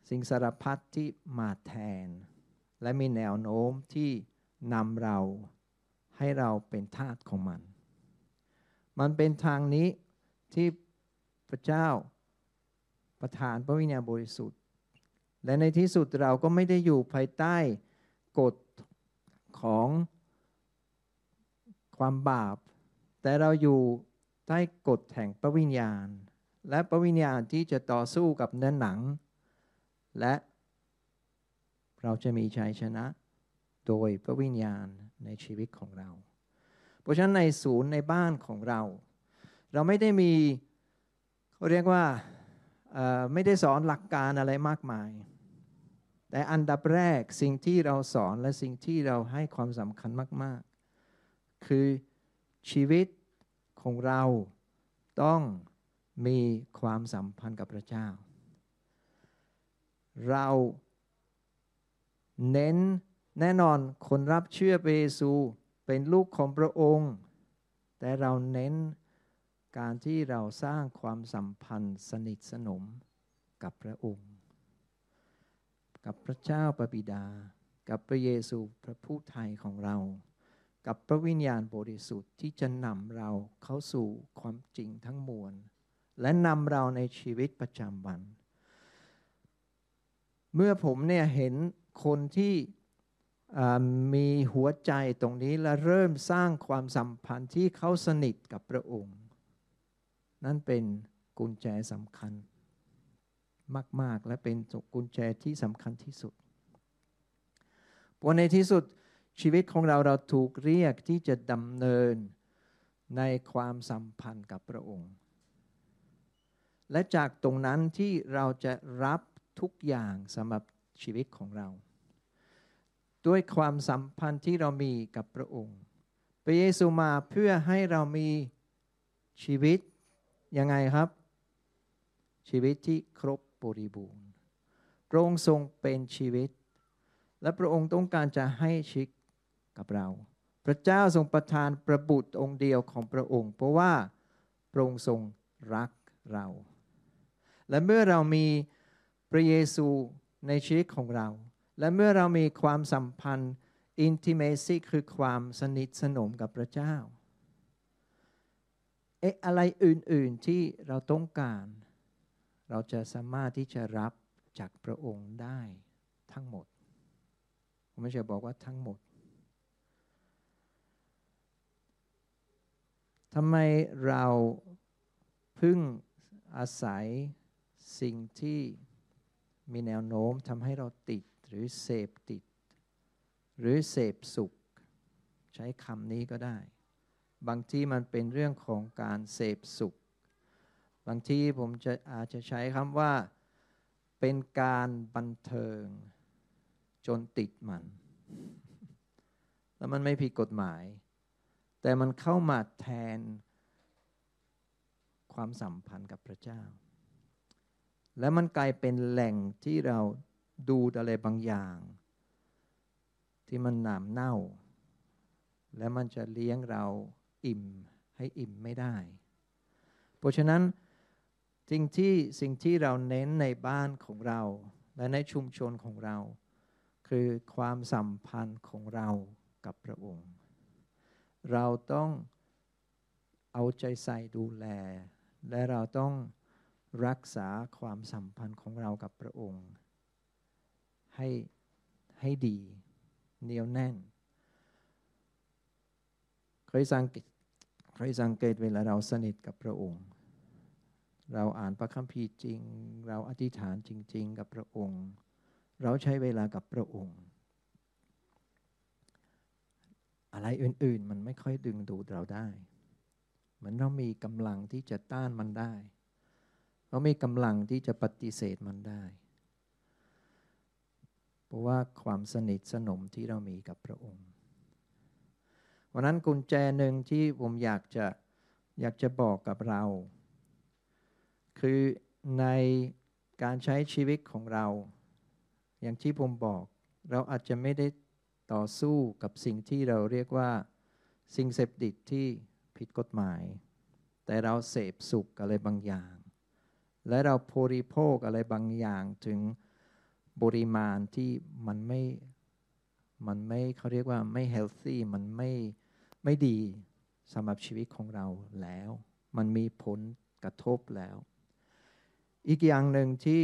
สิ่งสารพัดที่มาแทนและมีแนวโน้มที่นำเราให้เราเป็นทาสของมันมันเป็นทางนี้ที่พระเจ้า ประทานพระวิญญาณบริสุทธิ์และในที่สุดเราก็ไม่ได้อยู่ภายใต้กฎของความบาปแต่เราอยู่ใต้กฎแห่งพระวิญญาณและพระวิญญาณที่จะต่อสู้กับเนื้อหนังและเราจะมีชัยชนะโดยพระวิญญาณในชีวิตของเราเพราะฉะนั้นในศูนย์ในบ้านของเราเราไม่ได้มีเขาเรียกว่าไม่ได้สอนหลักการอะไรมากมายแต่อันดับแรกสิ่งที่เราสอนและสิ่งที่เราให้ความสำคัญมากๆคือชีวิตของเราต้องมีความสัมพันธ์กับพระเจ้าเราเน้นแน่นอนคนรับเชื่อพระเยซูเป็นลูกของพระองค์แต่เราเน้นการที่เราสร้างความสัมพันธ์สนิทสนมกับพระองค์กับพระเจ้าพระบิดากับพระเยซูพระผู้ไถ่ของเรากับพระวิญญาณบริสุทธิ์ที่จะนำเราเข้าสู่ความจริงทั้งมวลและนำเราในชีวิตประจำวันเมื่อผมเนี่ยเห็นคนที่มีหัวใจตรงนี้และเริ่มสร้างความสัมพันธ์ที่เขาสนิทกับพระองค์นั่นเป็นกุญแจสำคัญมากๆและเป็นกุญแจที่สำคัญที่สุดเพราะในที่สุดชีวิตของเราถูกเรียกที่จะดำเนินในความสัมพันธ์กับพระองค์และจากตรงนั้นที่เราจะรับทุกอย่างสำหรับชีวิตของเราด้วยความสัมพันธ์ที่เรามีกับพระองค์พระเยซูมาเพื่อให้เรามีชีวิตยังไงครับชีวิตที่ครบบริบูรณ์พระองค์ทรงเป็นชีวิตและพระองค์ต้องการจะให้ชีวิตกับเราพระเจ้าทรงประทานพระบุตรองค์เดียวของพระองค์เพราะว่าพระองค์ทรงรักเราและเมื่อเรามีพระเยซูในชีวิตของเราและเมื่อเรามีความสัมพันธ์ intimacy คือความสนิทสนมกับพระเจ้าอะไรอื่นๆที่เราต้องการเราจะสามารถที่จะรับจากพระองค์ได้ทั้งหมดผมไม่ใช่บอกว่าทั้งหมดทำไมเราพึ่งอาศัยสิ่งที่มีแนวโน้มทำให้เราติดหรือเสพติดหรือเสพสุขใช้คำนี้ก็ได้บางทีมันเป็นเรื่องของการเสพสุขบางทีผมจะอาจจะใช้คำว่าเป็นการบันเทิงจนติดมันแล้วมันไม่ผิดกฎหมายแต่มันเข้ามาแทนความสัมพันธ์กับพระเจ้าและมันกลายเป็นแหล่งที่เราดูอะไรบางอย่างที่มันหนามเน่าและมันจะเลี้ยงเราอิ่มให้อิ่มไม่ได้เพราะฉะนั้นสิ่งที่เราเน้นในบ้านของเราและในชุมชนของเราคือความสัมพันธ์ของเรากับพระองค์เราต้องเอาใจใส่ดูแลและเราต้องรักษาความสัมพันธ์ของเรากับพระองค์ให้ดีเหนียวแน่นเคยสังเกตเวลาเราสนิทกับพระองค์เราอ่านพระคัมภีร์จริงเราอธิษฐานจริงๆกับพระองค์เราใช้เวลากับพระองค์อะไรอื่นๆมันไม่ค่อยดึงดูดเราได้เหมือนเรามีกำลังที่จะต้านมันได้เรามีกำลังที่จะปฏิเสธมันได้เพราะว่าความสนิทสนมที่เรามีกับพระองค์วันนั้นกุญแจหนึ่งที่ผมอยากจะบอกกับเราคือในการใช้ชีวิตของเราอย่างที่ผมบอกเราอาจจะไม่ได้ต่อสู้กับสิ่งที่เราเรียกว่าสิ่งเสพติดที่ผิดกฎหมายแต่เราเสพสุขอะไรบางอย่างและเราบริโภคอะไรบางอย่างถึงปริมาณที่มันไม่เขาเรียกว่าไม่ healthy มันไม่ดีสำหรับชีวิตของเราแล้วมันมีผลกระทบแล้ว อีกอย่างหนึ่งที่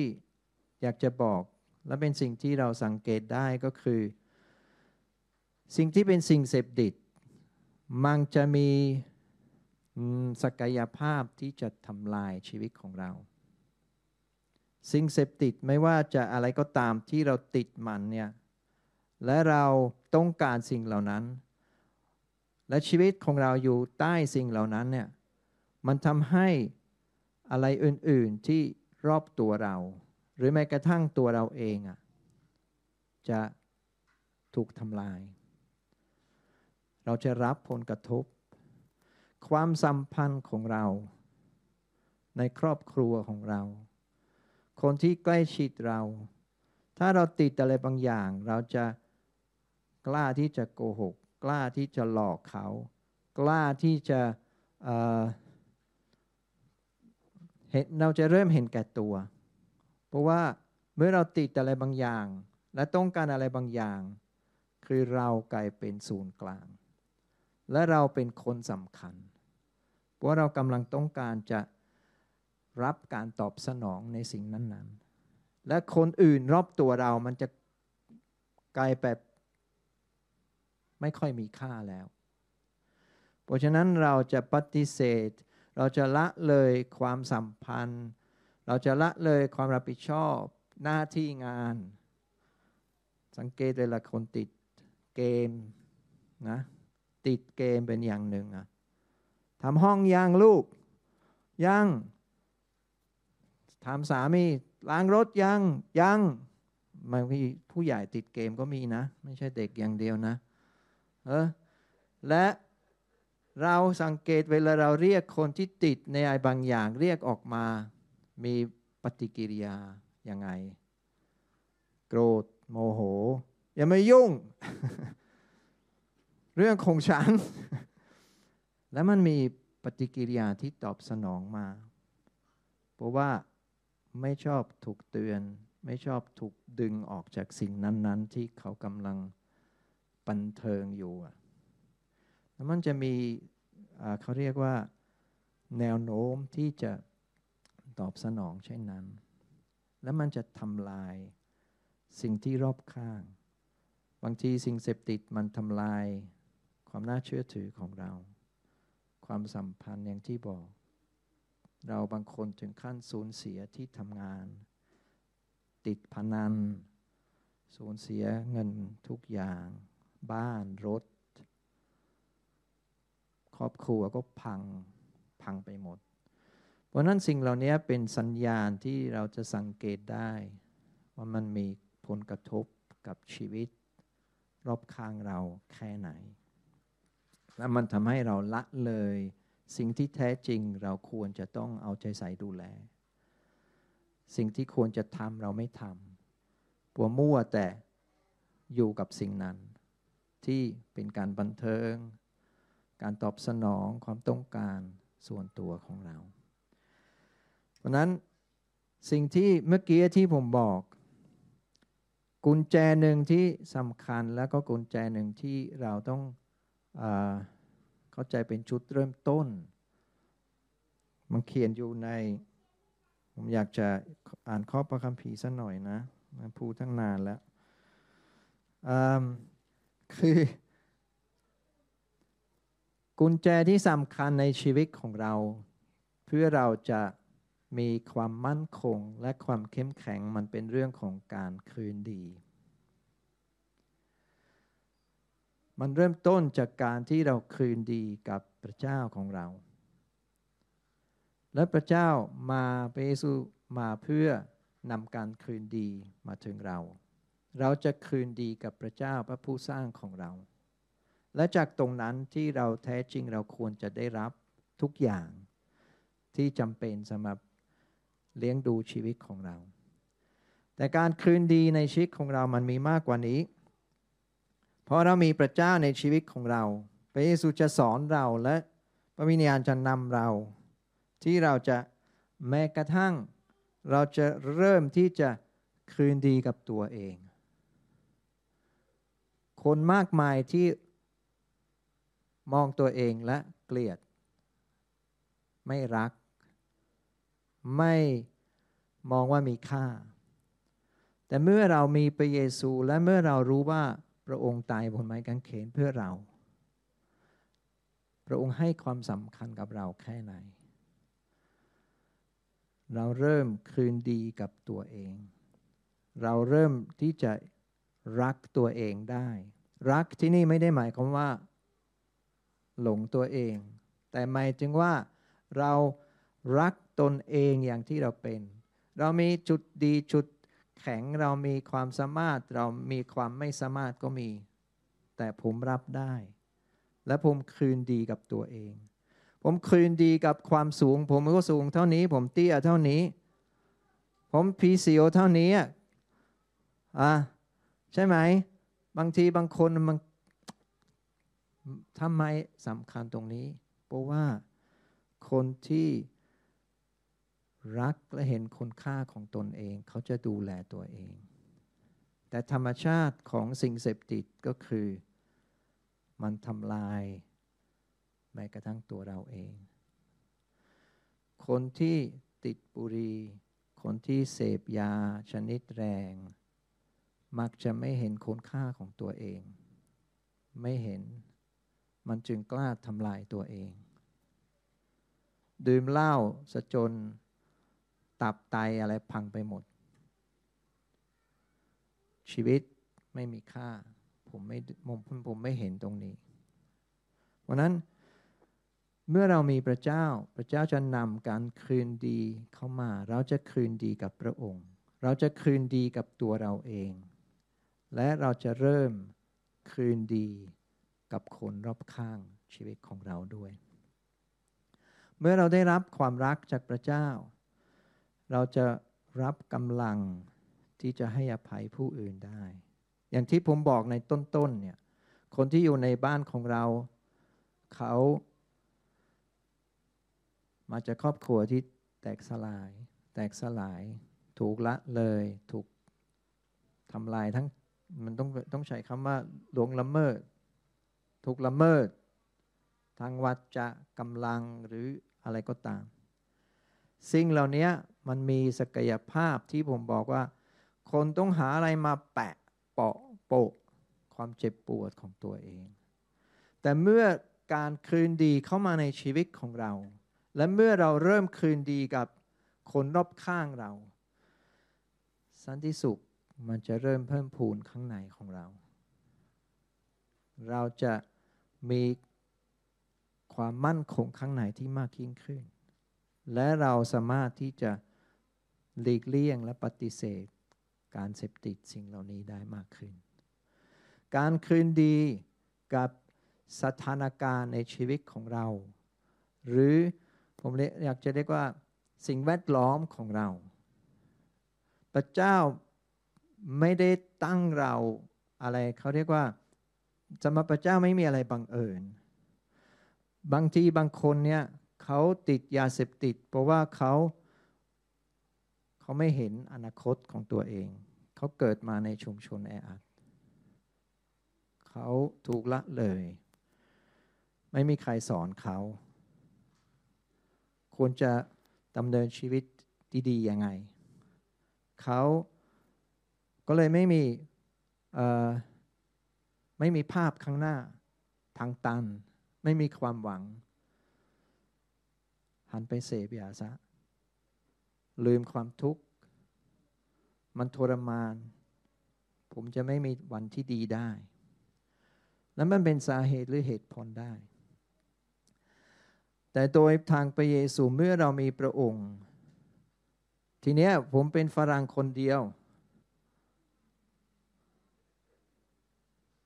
อยากจะบอกและเป็นสิ่งที่เราสังเกตได้ก็คือสิ่งที่เป็นสิ่งเสพติดมันจะมีศักยภาพที่จะทำลายชีวิตของเราสิ่งเสพติดไม่ว่าจะอะไรก็ตามที่เราติดมันเนี่ยและเราต้องการสิ่งเหล่านั้นและชีวิตของเราอยู่ใต้สิ่งเหล่านั้นเนี่ยมันทำให้อะไรอื่นๆที่รอบตัวเราหรือแม้กระทั่งตัวเราเองอ่ะจะถูกทำลายเราจะรับผลกระทบความสัมพันธ์ของเราในครอบครัวของเราคนที่ใกล้ชิดเราถ้าเราติดอะไรบางอย่างเราจะกล้าที่จะโกหกกล้าที่จะหลอกเขากล้าที่จะเราจะเริ่มเห็นแก่ตัวเพราะว่าเมื่อเราติดอะไรบางอย่างและต้องการอะไรบางอย่างคือเรากลายเป็นศูนย์กลางและเราเป็นคนสำคัญเพราะเรากำลังต้องการจะรับการตอบสนองในสิ่งนั้นๆและคนอื่นรอบตัวเรามันจะกลายแบบไม่ค่อยมีค่าแล้วเพราะฉะนั้นเราจะปฏิเสธเราจะละเลยความสัมพันธ์เราจะละเลยความรับผิดชอบหน้าที่งานสังเกตเวลาคนติดเกมนะติดเกมเป็นอย่างหนึ่งอะทำห้องยางลูกยังถามสามีล้างรถยังบางทีผู้ใหญ่ติดเกมก็มีนะไม่ใช่เด็กอย่างเดียวนะและเราสังเกตเวลาเราเรียกคนที่ติดในอะไรบางอย่างเรียกออกมามีปฏิกิริยายังไงโกรธโมโหอย่ามายุ่ง เรื่องของฉัน และมันมีปฏิกิริยาที่ตอบสนองมาเพราะว่าไม่ชอบถูกเตือนไม่ชอบถูกดึงออกจากสิ่งนั้นๆที่เขากำลังบันเทิงอยู่แล้วมันจะมีเขาเรียกว่าแนวโน้มที่จะตอบสนองเช่นนั้นและมันจะทำลายสิ่งที่รอบข้างบางทีสิ่งเสพติดมันทำลายความน่าเชื่อถือของเราความสัมพันธ์อย่างที่บอกเราบางคนถึงขั้นสูญเสียที่ทำงานติดพนันสูญเสียเงินทุกอย่างบ้านรถครอบครัวก็พังไปหมดเพราะนั้นสิ่งเหล่านี้เป็นสัญญาณที่เราจะสังเกตได้ว่ามันมีผลกระทบกับชีวิตรอบข้างเราแค่ไหนและมันทำให้เราละเลยสิ่งที่แท้จริงเราควรจะต้องเอาใจใส่ดูแลสิ่งที่ควรจะทำเราไม่ทำปัวมั่วแต่อยู่กับสิ่งนั้นที่เป็นการบันเทิงการตอบสนองความต้องการส่วนตัวของเราเพราะนั้นสิ่งที่เมื่อกี้ที่ผมบอกกุญแจหนึ่งที่สำคัญแล้วก็กุญแจหนึ่งที่เราต้องเข้าใจเป็นชุดเริ่มต้นมันเขียนอยู่ในผมอยากจะอ่านข้อพระคัมภีร์สักหน่อยนะพูดทั้งนานแล้วคือกุญแจที่สำคัญในชีวิตของเราเพื่อเราจะมีความมั่นคงและความเข้มแข็งมันเป็นเรื่องของการคืนดีมันเริ่มต้นจากการที่เราคืนดีกับพระเจ้าของเราและพระเจ้ามาพระเยซูมาเพื่อนำการคืนดีมาถึงเราเราจะคืนดีกับพระเจ้าพระผู้สร้างของเราและจากตรงนั้นที่เราแท้จริงเราควรจะได้รับทุกอย่างที่จำเป็นสำหรับเลี้ยงดูชีวิตของเราแต่การคืนดีในชีวิตของเรามันมีมากกว่านี้เพราะเรามีพระเจ้าในชีวิตของเราพระเยซูจะสอนเราและพระวิญญาณจะนำเราที่เราจะแม้กระทั่งเราจะเริ่มที่จะคืนดีกับตัวเองคนมากมายที่มองตัวเองและเกลียดไม่รักไม่ มองว่ามีค่าแต่เมื่อเรามีพระเยซูและเมื่อเรารู้ว่าพระองค์ตายบนไม้กางเขนเพื่อเราพระองค์ให้ความสำคัญกับเราแค่ไหนเราเริ่มคืนดีกับตัวเองเราเริ่มที่จะรักตัวเองได้รักที่นี่ไม่ได้หมายความว่าหลงตัวเองแต่หมายถึงว่าเรารักตนเองอย่างที่เราเป็นเรามีจุดดีจุดแข็งเรามีความสามารถเรามีความไม่สามารถก็มีแต่ผมรับได้และผมคืนดีกับตัวเองผมคืนดีกับความสูงผมก็สูงเท่านี้ผมเตี้ยเท่านี้ผมพีเสียวเท่านี้ใช่ไหมบางทีบางคนมันทำไมสำคัญตรงนี้เพราะว่าคนที่รักและเห็นคุณค่าของตนเองเขาจะดูแลตัวเองแต่ธรรมชาติของสิ่งเสพติดก็คือมันทำลายแม้กระทั่งตัวเราเองคนที่ติดบุหรี่คนที่เสพยาชนิดแรงมักจะไม่เห็นคุณค่าของตัวเองไม่เห็นมันจึงกล้าทำลายตัวเองดื่มเหล้าซะจนตับไตอะไรพังไปหมดชีวิตไม่มีค่าผมไม่เห็นตรงนี้เพราะนั้นเมื่อเรามีพระเจ้าจะนำการคืนดีเข้ามาเราจะคืนดีกับพระองค์เราจะคืนดีกับตัวเราเองและเราจะเริ่มคืนดีกับคนรอบข้างชีวิตของเราด้วยเมื่อเราได้รับความรักจากพระเจ้าเราจะรับกำลังที่จะให้อภัยผู้อื่นได้อย่างที่ผมบอกในต้นๆเนี่ยคนที่อยู่ในบ้านของเราเขามาจากครอบครัวที่แตกสลายถูกละเลยถูกทำลายทั้งมันต้องใช้คำว่าล่วงละเมิดถูกละเมิดทางวาจากำลังหรืออะไรก็ตามสิ่งเหล่านี้มันมีศักยภาพที่ผมบอกว่าคนต้องหาอะไรมาแปะโปะความเจ็บปวดของตัวเองแต่เมื่อการคืนดีเข้ามาในชีวิตของเราและเมื่อเราเริ่มคืนดีกับคนรอบข้างเราสันติสุขมันจะเริ่มเพิ่มพูนข้างในของเราเราจะมีความมั่นคงข้างในที่มากยิ่งขึ้นและเราสามารถที่จะหลีกเลี่ยงและปฏิเสธการเสพติดสิ่งเหล่านี้ได้มากขึ้นการคืนดีกับสถานการณ์ในชีวิตของเราหรือผมอยากจะเรียกว่าสิ่งแวดล้อมของเราพระเจ้าไม่ได้ตั้งเราอะไรเขาเรียกว่าสำหรับพระเจ้าไม่มีอะไรบังเอิญบางทีบางคนเนี่ยเขาติดยาเสพติดเพราะว่าเขาไม่เห็นอนาคตของตัวเองเขาเกิดมาในชุมชนแออัดเขาถูกละเลยไม่มีใครสอนเขาควรจะดำเนินชีวิตดีๆยังไงเขาก็เลยไม่มีภาพข้างหน้าทางตันไม่มีความหวังหันไปเสพยาซะลืมความทุกข์มันทรมานผมจะไม่มีวันที่ดีได้แล้วมันเป็นสาเหตุหรือเหตุผลได้แต่โดยทางพระเยซูเมื่อเรามีพระองค์ทีเนี้ยผมเป็นฝรั่งคนเดียว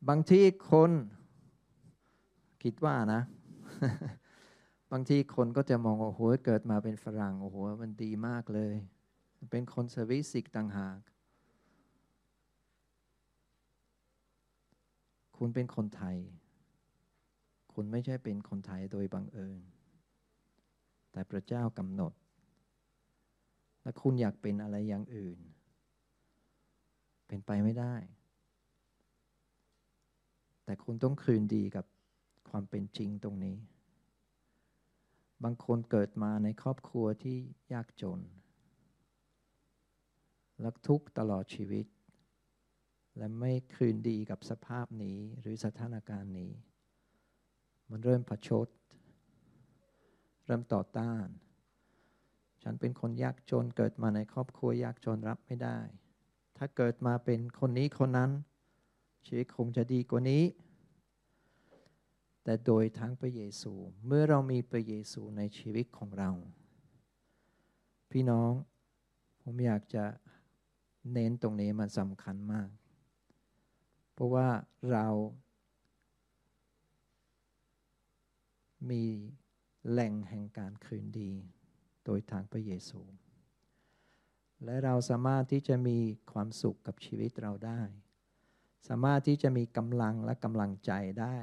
บางทีคนคิดว่านะ บางทีคนก็จะมองว่าโอ้โหเกิดมาเป็นฝรั่งโอ้โหมันดีมากเลยเป็นคนสวิสอีกต่างหากคุณเป็นคนไทยคุณไม่ใช่เป็นคนไทยโดยบังเอิญแต่พระเจ้ากำหนดและคุณอยากเป็นอะไรอย่างอื่นเป็นไปไม่ได้แต่คุณต้องคืนดีกับความเป็นจริงตรงนี้บางคนเกิดมาในครอบครัวที่ยากจน และทุกข์ตลอดชีวิตและไม่คืนดีกับสภาพนี้หรือสถานการณ์นี้มันเริ่มผชดเริ่มต่อต้านฉันเป็นคนยากจนเกิดมาในครอบครัวยากจนรับไม่ได้ถ้าเกิดมาเป็นคนนี้คนนั้นชีวิตคงจะดีกว่านี้แต่โดยทางพระเยซูเมื่อเรามีพระเยซูในชีวิตของเราพี่น้องผมอยากจะเน้นตรงนี้มันสำคัญมากเพราะว่าเรามีแหล่งแห่งการคืนดีโดยทางพระเยซูและเราสามารถที่จะมีความสุขกับชีวิตเราได้สามารถที่จะมีกำลังและกำลังใจได้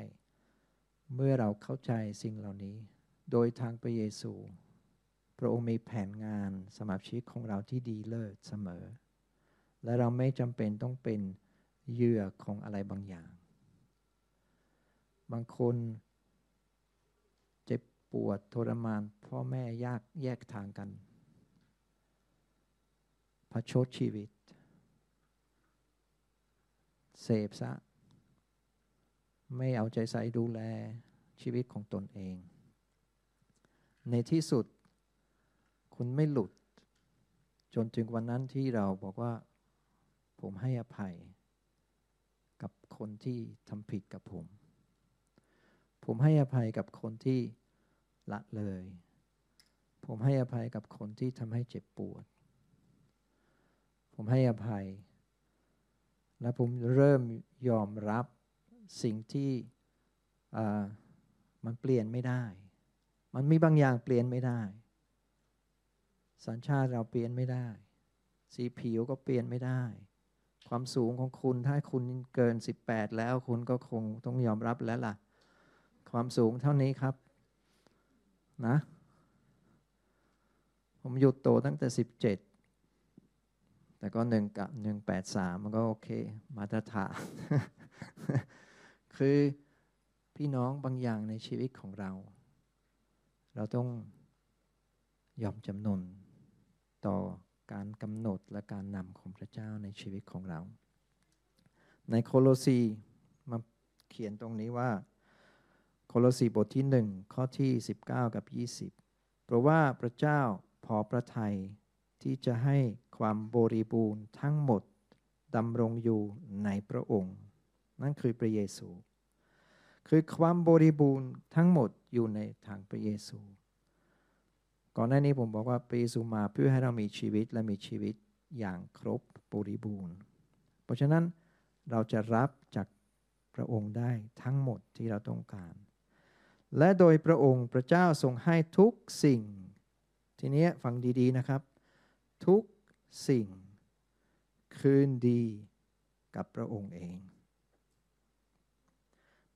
เมื่อเราเข้าใจสิ่งเหล่านี้โดยทางพระเยซูพระองค์มีแผนงานสำหรับชีวิตของเราที่ดีเลิศเสมอและเราไม่จำเป็นต้องเป็นเหยื่อของอะไรบางอย่างบางคนเจ็บปวดทรมานพ่อแม่แยกทางกันผชดชีวิตเสพซะไม่เอาใจใส่ดูแลชีวิตของตนเองในที่สุดคุณไม่หลุดจนถึงวันนั้นที่เราบอกว่าผมให้อภัยกับคนที่ทำผิดกับผมให้อภัยกับคนที่ละเลยผมให้อภัยกับคนที่ทำให้เจ็บปวดผมให้อภัยและผมเริ่มยอมรับสิ่งที่มันเปลี่ยนไม่ได้มันมีบางอย่างเปลี่ยนไม่ได้สัญชาติเราเปลี่ยนไม่ได้สีผิวก็เปลี่ยนไม่ได้ความสูงของคุณถ้าคุณเกิน18แล้วคุณก็คงต้องยอมรับแล้วล่ะความสูงเท่านี้ครับนะผมหยุดโตตั้งแต่17แต่ก็183มันก็โอเคมาตรฐาน คือพี่น้องบางอย่างในชีวิตของเราต้องยอมจำนนต่อการกำหนดและการนำของพระเจ้าในชีวิตของเราในโคโลสีมาเขียนตรงนี้ว่าโคโลสีบทที่1ข้อที่19กับ20เพราะว่าพระเจ้าพอพระทัยที่จะให้ความบริบูรณ์ทั้งหมดดำรงอยู่ในพระองค์นั่นคือพระเยซูคือความบริบูรณ์ทั้งหมดอยู่ในทางพระเยซูก่อนหน้านี้ผมบอกว่าพระเยซูมาเพื่อให้เรามีชีวิตและมีชีวิตอย่างครบบริบูรณ์เพราะฉะนั้นเราจะรับจากพระองค์ได้ทั้งหมดที่เราต้องการและโดยพระองค์พระเจ้าทรงให้ทุกสิ่งทีนี้ฟังดีๆนะครับทุกสิ่งคืนดีกับพระองค์เอง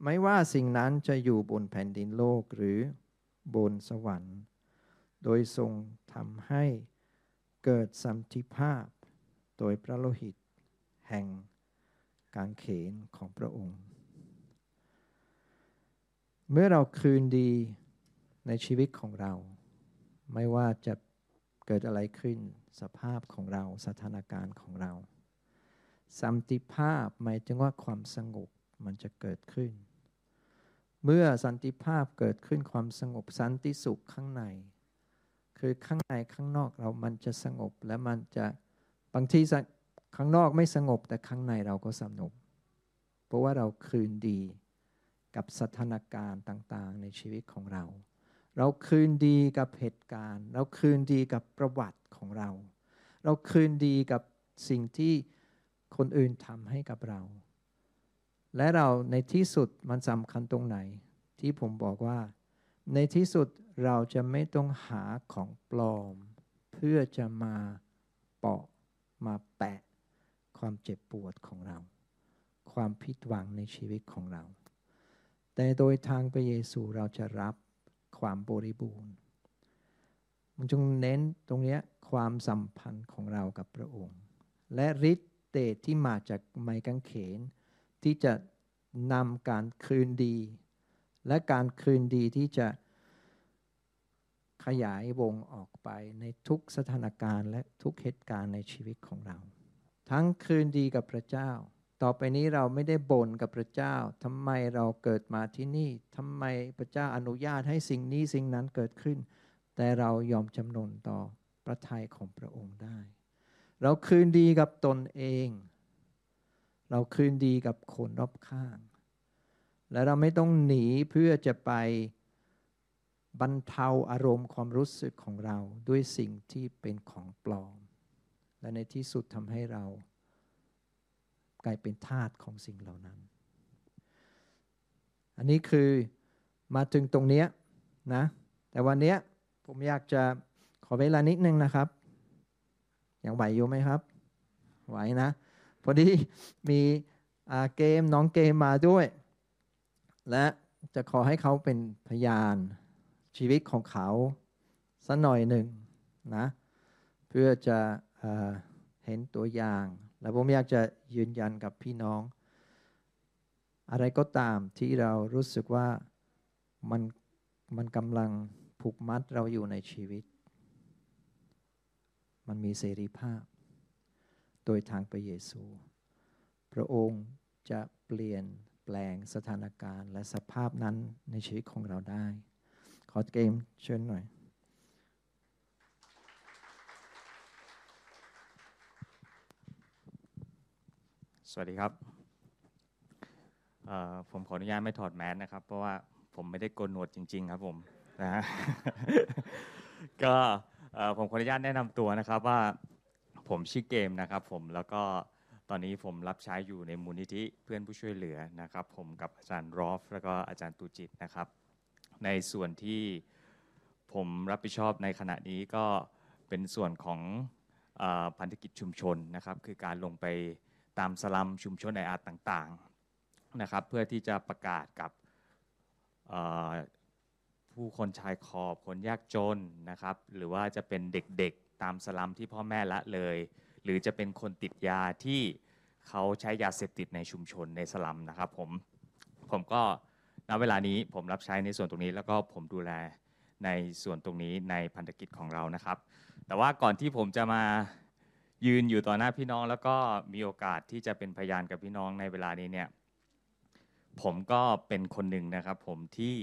ไม่ว่าสิ่งนั้นจะอยู่บนแผ่นดินโลกหรือบนสวรรค์โดยทรงทำให้เกิดสันติภาพโดยพระโลหิตแห่งกางเขนของพระองค์เมื่อเราคืนดีในชีวิตของเราไม่ว่าจะเกิดอะไรขึ้นสภาพของเราสถานการณ์ของเราสันติภาพหมายถึงว่าความสงบมันจะเกิดขึ้นเมื่อสันติภาพเกิดขึ้นความสงบสันติสุขข้างในคือข้างในข้างนอกเรามันจะสงบและมันจะบางทีข้างนอกไม่สงบแต่ข้างในเราก็สงบเพราะว่าเราคืนดีกับสถานการณ์ต่างๆในชีวิตของเราเราคืนดีกับเหตุการณ์เราคืนดีกับประวัติของเราเราคืนดีกับสิ่งที่คนอื่นทำให้กับเราและเราในที่สุดมันสำคัญตรงไหนที่ผมบอกว่าในที่สุดเราจะไม่ต้องหาของปลอมเพื่อจะมาเปาะมาแปะความเจ็บปวดของเราความผิดหวังในชีวิตของเราแต่โดยทางพระเยซูเราจะรับความบริบูรณ์มันจงเน้นตรงนี้ความสัมพันธ์ของเรากับพระองค์และฤทธิ์เดชที่มาจากไม้กางเขนที่จะนำการคืนดีและการคืนดีที่จะ ขยายวงออกไปในทุกสถานการณ์และทุกเหตุการณ์ในชีวิตของเราทั้งคืนดีกับพระเจ้าต่อไปนี้เราไม่ได้บ่นกับพระเจ้าทำไมเราเกิดมาที่นี่ทำไมพระเจ้าอนุญาตให้สิ่งนี้สิ่งนั้นเกิดขึ้นแต่เรายอมจำนนต่อพระทัยของพระองค์ได้เราคืนดีกับตนเองเราคืนดีกับคนรอบข้างและเราไม่ต้องหนีเพื่อจะไปบรรเทาอารมณ์ความรู้สึกของเราด้วยสิ่งที่เป็นของปลอมและในที่สุดทำให้เรากลายเป็นทาสของสิ่งเหล่านั้นอันนี้คือมาถึงตรงนี้นะแต่วันนี้ผมอยากจะขอเวลานิดนึงนะครับยังไหวอยู่ไหมครับไหวนะพอดีมีเกมน้องเกมมาด้วยและจะขอให้เขาเป็นพยานชีวิตของเขาสักหน่อยหนึ่งนะเพื่อจะเห็นตัวอย่างและผมอยากจะยืนยันกับพี่น้องอะไรก็ตามที่เรารู้สึกว่ามันกำลังผูกมัดเราอยู่ในชีวิตมันมีเสรีภาพโดยทางพระเยซูพระองค์จะเปลี่ยนแปลงสถานการณ์และสภาพนั้นในชีวิตของเราได้ขอเกมเชิญหน่อยสวัสดีครับผมขออนุญาตไม่ถอดแมสนะครับเพราะว่าผมไม่ได้โกนหนวดจริงๆครับผมนะฮะก็ผมขออนุญาตแนะนำตัวนะครับว่าผมชื่อเกมนะครับผมแล้วก็ตอนนี้ผมรับใช้อยู่ในมูลนิธิเพื่อนผู้ช่วยเหลือนะครับผมกับอาจารย์รอฟแล้วก็อาจารย์ตูจิตนะครับในส่วนที่ผมรับผิดชอบในขณะนี้ก็เป็นส่วนของพันธกิจชุมชนนะครับคือการลงไปตามสลัมชุมชนในอาร์ต่างๆนะครับเพื่อที่จะประกาศกับผู้คนชายขอบคนยากจนนะครับหรือว่าจะเป็นเด็กๆตามสลัมที่พ่อแม่ละเลยหรือจะเป็นคนติดยาที่เขาใช้ยาเสพติดในชุมชนในสลัมนะครับผมก็ณเวลานี้ผมรับใช้ในส่วนตรงนี้แล้วก็ผมดูแลในส่วนตรงนี้ในพันธกิจของเรานะครับแต่ว่าก่อนที่ผมจะมายืนอยู่ต่อหน้าพี่น้องแล้วก็มีโอกาสที่จะเป็นพยานกับพี่น้องในเวลานี้เนี่ยผมก็เป็นคนหนึ่งนะครับผมที่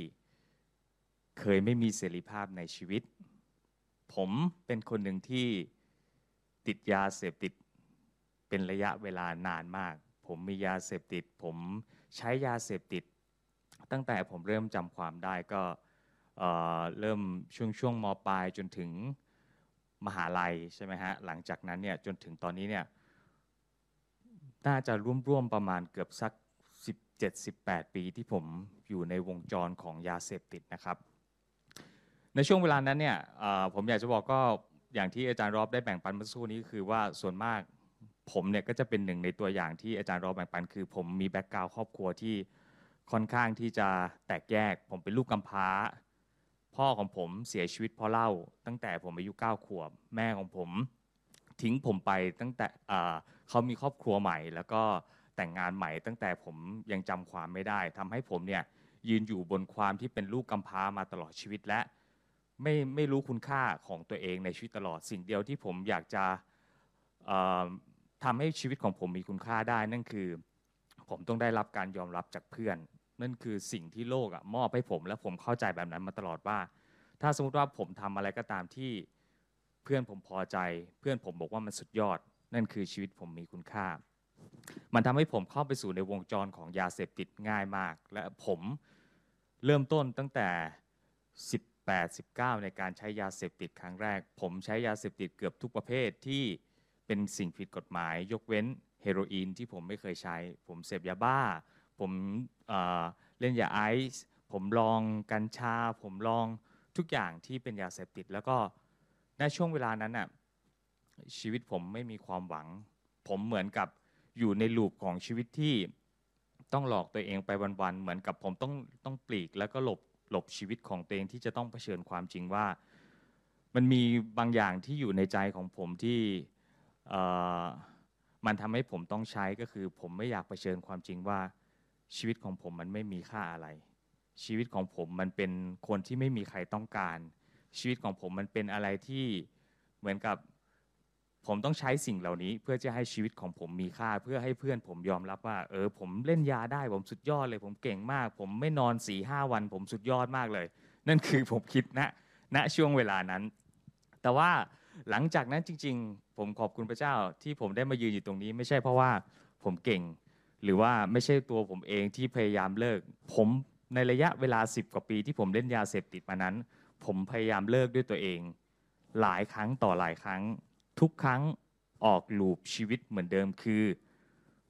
เคยไม่มีเสรีภาพในชีวิตผมเป็นคนหนึ่งที่ติดยาเสพติดเป็นระยะเวลานานมากผมมียาเสพติดผมใช้ยาเสพติดตั้งแต่ผมเริ่มจำความได้ก็เริ่มช่วงม.ปลายจนถึงมหาลัยใช่ไหมฮะหลังจากนั้นเนี่ยจนถึงตอนนี้เนี่ยน่าจะร่วมประมาณเกือบสัก17-18 ปีที่ผมอยู่ในวงจรของยาเสพติดนะครับในช่วงเวลานั้นเนี่ยผมอยากจะบอกก็อย่างที่อาจารย์รอบได้แบ่งปันเมื่อสักครู่นี้คือว่าส่วนมากผมเนี่ยก็จะเป็นหนึ่งในตัวอย่างที่อาจารย์รอบแบ่งปันคือผมมีแบ็คกราวด์ครอบครัวที่ค่อนข้างที่จะแตกแยกผมเป็นลูกกำพร้าพ่อของผมเสียชีวิตเพราะเหล้าตั้งแต่ผมอายุ9 ขวบแม่ของผมทิ้งผมไปตั้งแต่เขามีครอบครัวใหม่แล้วก็แต่งงานใหม่ตั้งแต่ผมยังจำความไม่ได้ทำให้ผมเนี่ยยืนอยู่บนความที่เป็นลูกกำพร้ามาตลอดชีวิตและไม่รู้คุณค่าของตัวเองในชีวิตตลอดสิ่งเดียวที่ผมอยากจะทำให้ชีวิตของผมมีคุณค่าได้นั่นคือผมต้องได้รับการยอมรับจากเพื่อนนั่นคือสิ่งที่โลกมอบให้ผมและผมเข้าใจแบบนั้นมาตลอดว่าถ้าสมมติว่าผมทำอะไรก็ตามที่เพื่อนผมพอใจเพื่อนผมบอกว่ามันสุดยอดนั่นคือชีวิตผมมีคุณค่ามันทำให้ผมเข้าไปสู่ในวงจรของยาเสพติดง่ายมากและผมเริ่มต้นตั้งแต่18-19ในการใช้ยาเสพติดครั้งแรกผมใช้ยาเสพติดเกือบทุกประเภทที่เป็นสิ่งผิดกฎหมายยกเว้นเฮโรอีนที่ผมไม่เคยใช้ผมเสพยาบ้าผมเล่นยาไอซ์ผมลองกัญชาผมลองทุกอย่างที่เป็นยาเสพติดแล้วก็ในช่วงเวลานั้นน่ะชีวิตผมไม่มีความหวังผมเหมือนกับอยู่ในลูปของชีวิตที่ต้องหลอกตัวเองไปวันๆเหมือนกับผมต้องปลีกแล้วก็หลบชีวิตของตัวเองที่จะต้องเผชิญความจริงว่ามันมีบางอย่างที่อยู่ในใจของผมที่มันทำให้ผมต้องใช้ก็คือผมไม่อยากเผชิญความจริงว่าชีวิตของผมมันไม่มีค่าอะไรชีวิตของผมมันเป็นคนที่ไม่มีใครต้องการ ชีวิตของผมมันเป็นอะไรที่เหมือนกับผมต้องใช้สิ่งเหล่านี้เพื่อจะให้ชีวิตของผมมีค่าเพื่อให้เพื่อนผมยอมรับว่าผมเล่นยาได้ผมสุดยอดเลยผมเก่งมากผมไม่นอน 4-5 วันผมสุดยอดมากเลยนั่นคือผมคิดณช่วงเวลานั้นแต่ว่าหลังจากนั้นจริงๆผมขอบคุณพระเจ้าที่ผมได้มายืนอยู่ตรงนี้ไม่ใช่เพราะว่าผมเก่งหรือว่าไม่ใช่ตัวผมเองที่พยายามเลิกผมในระยะเวลา10กว่าปีที่ผมเล่นยาเสพติดมานั้นผมพยายามเลิกด้วยตัวเองหลายครั้งต่อหลายครั้งทุกครั้งออกลูปชีวิตเหมือนเดิมคือ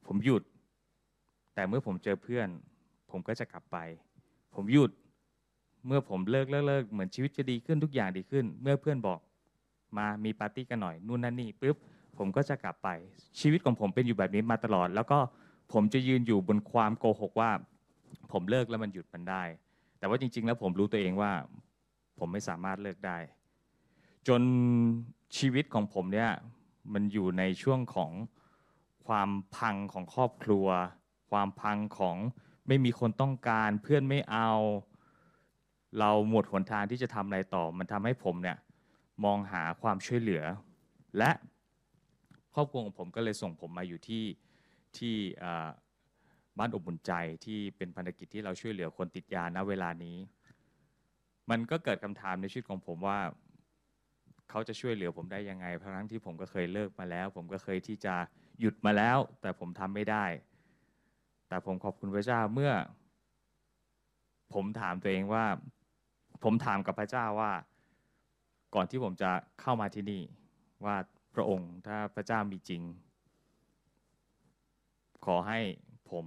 ผมหยุดแต่เมื่อผมเจอเพื่อนผมก็จะกลับไปผมหยุดเมื่อผมเลิกเหมือนชีวิตจะดีขึ้นทุกอย่างดีขึ้นเมื่อเพื่อนบอกมามีปาร์ตี้กันหน่อยนู่นนั่นนี่ปุ๊บผมก็จะกลับไปชีวิตของผมเป็นอยู่แบบนี้มาตลอดแล้วก็ผมจะยืนอยู่บนความโกหกว่าผมเลิกแล้วมันหยุดมันได้แต่ว่าจริงๆแล้วผมรู้ตัวเองว่าผมไม่สามารถเลิกได้จนชีวิตของผมเนี่ยมันอยู่ในช่วงของความพังของครอบครัวความพังของไม่มีคนต้องการเพื่อนไม่เอาเราหมดหนทางที่จะทำอะไรต่อมันทำให้ผมเนี่ยมองหาความช่วยเหลือและครอบครัวของผมก็เลยส่งผมมาอยู่ที่บ้านอบอุ่นใจที่เป็นพันธกิจที่เราช่วยเหลือคนติดยาณเวลานี้มันก็เกิดคำถามในชีวิตของผมว่าเขาจะช่วยเหลือผมได้ยังไงเพราะทั้งที่ผมก็เคยเลิกมาแล้วผมก็เคยที่จะหยุดมาแล้วแต่ผมทำไม่ได้แต่ผมขอบคุณพระเจ้าเมื่อผมถามตัวเองว่าผมถามกับพระเจ้าว่าก่อนที่ผมจะเข้ามาที่นี่ว่าพระองค์ถ้าพระเจ้ามีจริงขอให้ผม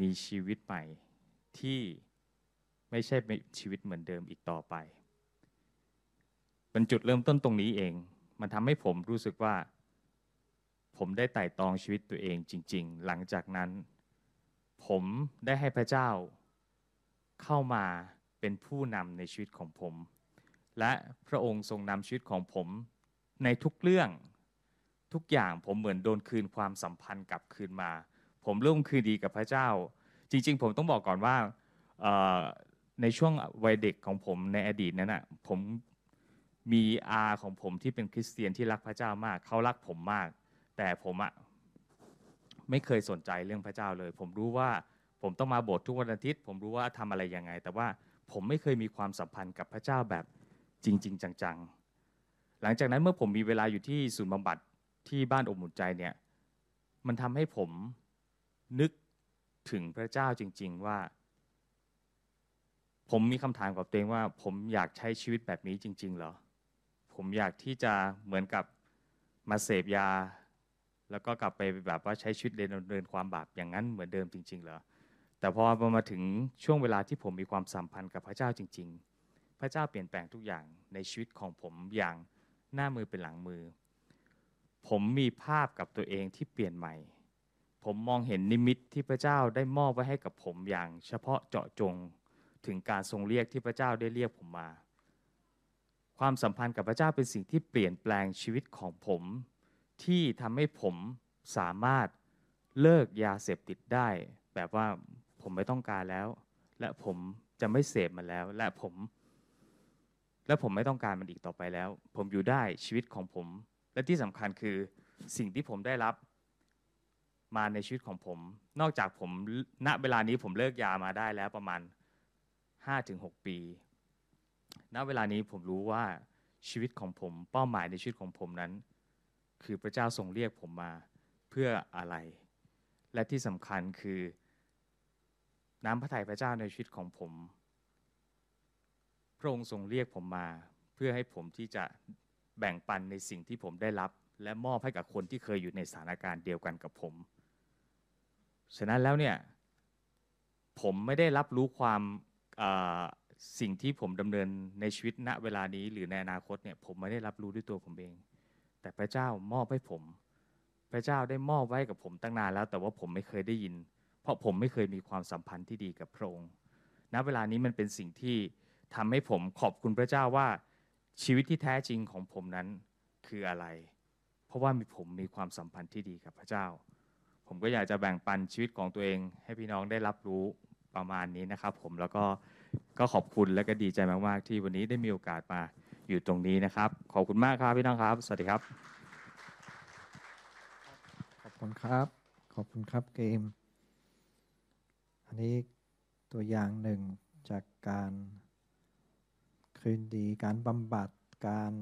มีชีวิตใหม่ที่ไม่ใช่ชีวิตเหมือนเดิมอีกต่อไปเป็นจุดเริ่มต้นตรงนี้เองมันทำให้ผมรู้สึกว่าผมได้ไต่ตองชีวิตตัวเองจริงๆหลังจากนั้นผมได้ให้พระเจ้าเข้ามาเป็นผู้นำในชีวิตของผมและพระองค์ทรงนำชีวิตของผมในทุกเรื่องทุกอย่างผมเหมือนโดนคืนความสัมพันธ์กลับคืนมาผมเริ่มคืนดีกับพระเจ้าจริงๆผมต้องบอกก่อนว่าในช่วงวัยเด็กของผมในอดีตนั้นน่ะผมมีอาของผมที่เป็นคริสเตียนที่รักพระเจ้ามากเขารักผมมากแต่ผมอ่ะไม่เคยสนใจเรื่องพระเจ้าเลยผมรู้ว่าผมต้องมาโบสถ์ทุกวันอาทิตย์ผมรู้ว่าทำอะไรยังไงแต่ว่าผมไม่เคยมีความสัมพันธ์กับพระเจ้าแบบจริงๆจังๆหลังจากนั้นเมื่อผมมีเวลาอยู่ที่ศูนย์บำบัดที่บ้านอบอุ่นใจเนี่ยมันทำให้ผมนึกถึงพระเจ้าจริงๆว่าผมมีคำถามกับตัวเองว่าผมอยากใช้ชีวิตแบบนี้จริงๆเหรอผมอยากที่จะเหมือนกับมาเสพยาแล้วก็กลับไปแบบว่าใช้ชีวิตเดินความบาปอย่างนั้นเหมือนเดิมจริงๆเหรอแต่พอมาถึงช่วงเวลาที่ผมมีความสัมพันธ์กับพระเจ้าจริงๆพระเจ้าเปลี่ยนแปลงทุกอย่างในชีวิตของผมอย่างหน้ามือเป็นหลังมือผมมีภาพกับตัวเองที่เปลี่ยนใหม่ผมมองเห็นนิมิตที่พระเจ้าได้มอบไว้ให้กับผมอย่างเฉพาะเจาะจงถึงการทรงเรียกที่พระเจ้าได้เรียกผมมาความสัมพันธ์กับพระเจ้าเป็นสิ่งที่เปลี่ยนแปลงชีวิตของผมที่ทำให้ผมสามารถเลิกยาเสพติดได้แบบว่าผมไม่ต้องการแล้วและผมจะไม่เสพมันแล้วและผมไม่ต้องการมันอีกต่อไปแล้วผมอยู่ได้ชีวิตของผมและที่สำคัญคือสิ่งที่ผมได้รับมาในชีวิตของผมนอกจากผมณเวลานี้ผมเลิกยามาได้แล้วประมาณ 5-6 ปีณเวลานี้ผมรู้ว่าชีวิตของผมเป้าหมายในชีวิตของผมนั้นคือพระเจ้าทรงเรียกผมมาเพื่ออะไรและที่สำคัญคือน้ำพระทัยพระเจ้าในชีวิตของผมพระองค์ทรงเรียกผมมาเพื่อให้ผมที่จะแบ่งปันในสิ่งที่ผมได้รับและมอบให้กับคนที่เคยอยู่ในสถานการณ์เดียวกันกับผมฉะนั้นแล้วเนี่ยผมไม่ได้รับรู้ความสิ่งที่ผมดำเนินในชีวิตณเวลานี้หรือในอนาคตเนี่ยผมไม่ได้รับรู้ด้วยตัวผมเองแต่พระเจ้ามอบให้ผมพระเจ้าได้มอบไว้กับผมตั้งนานแล้วแต่ว่าผมไม่เคยได้ยินเพราะผมไม่เคยมีความสัมพันธ์ที่ดีกับพระองค์ณเวลานี้มันเป็นสิ่งที่ทำให้ผมขอบคุณพระเจ้าว่าชีวิตที่แท้จริงของผมนั้นคืออะไรเพราะว่าผมมีความสัมพันธ์ที่ดีกับพระเจ้าผมก็อยากจะแบ่งปันชีวิตของตัวเองให้พี่น้องได้รับรู้ประมาณนี้นะครับผมแล้วก็ ก็ขอบคุณและก็ดีใจมากๆที่วันนี้ได้มีโอกาสมาอยู่ตรงนี้นะครับขอบคุณมากครับพี่น้องครับสวัสดีครับขอบคุณครับขอบคุณครับเกมอันนี้ตัวอย่างหนึ่งจากการคืนดีการบำบัดการ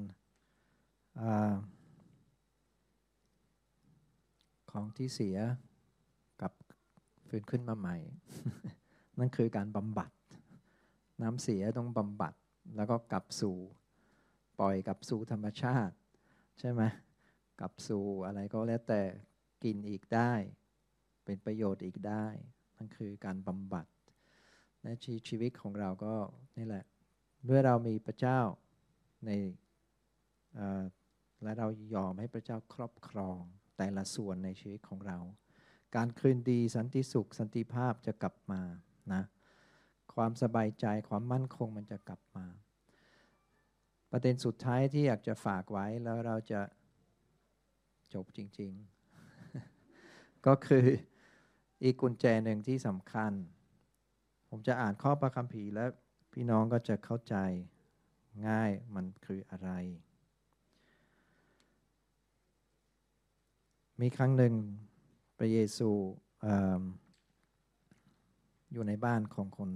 ของที่เสียกับฟื้นขึ้นมาใหม่ นั่นคือการบำบัดน้ำเสียต้องบำบัดแล้วก็กลับสู่ปล่อยกลับสู่ธรรมชาติใช่ไหมกลับสู่อะไรก็แล้วแต่กินอีกได้เป็นประโยชน์อีกได้นั่นคือการบำบัดในชีวิตของเราก็นี่แหละเมื่อเรามีพระเจ้าในและเรายอมให้พระเจ้าครอบครองแต่ละส่วนในชีวิตของเราการคืนดีสันติสุขสันติภาพจะกลับมานะความสบายใจความมั่นคงมันจะกลับมาประเด็นสุดท้ายที่อยากจะฝากไว้แล้วเราจะจบจริงๆก็คืออีกกุญแจหนึ่งที่สำคัญผมจะอ่านข้อพระคัมภีร์แล้วพี่น้องก็จะเข้าใจง่ายมันคืออะไรมีครั้งหนึ่งพระเยซูอยู่ในบ้านของคน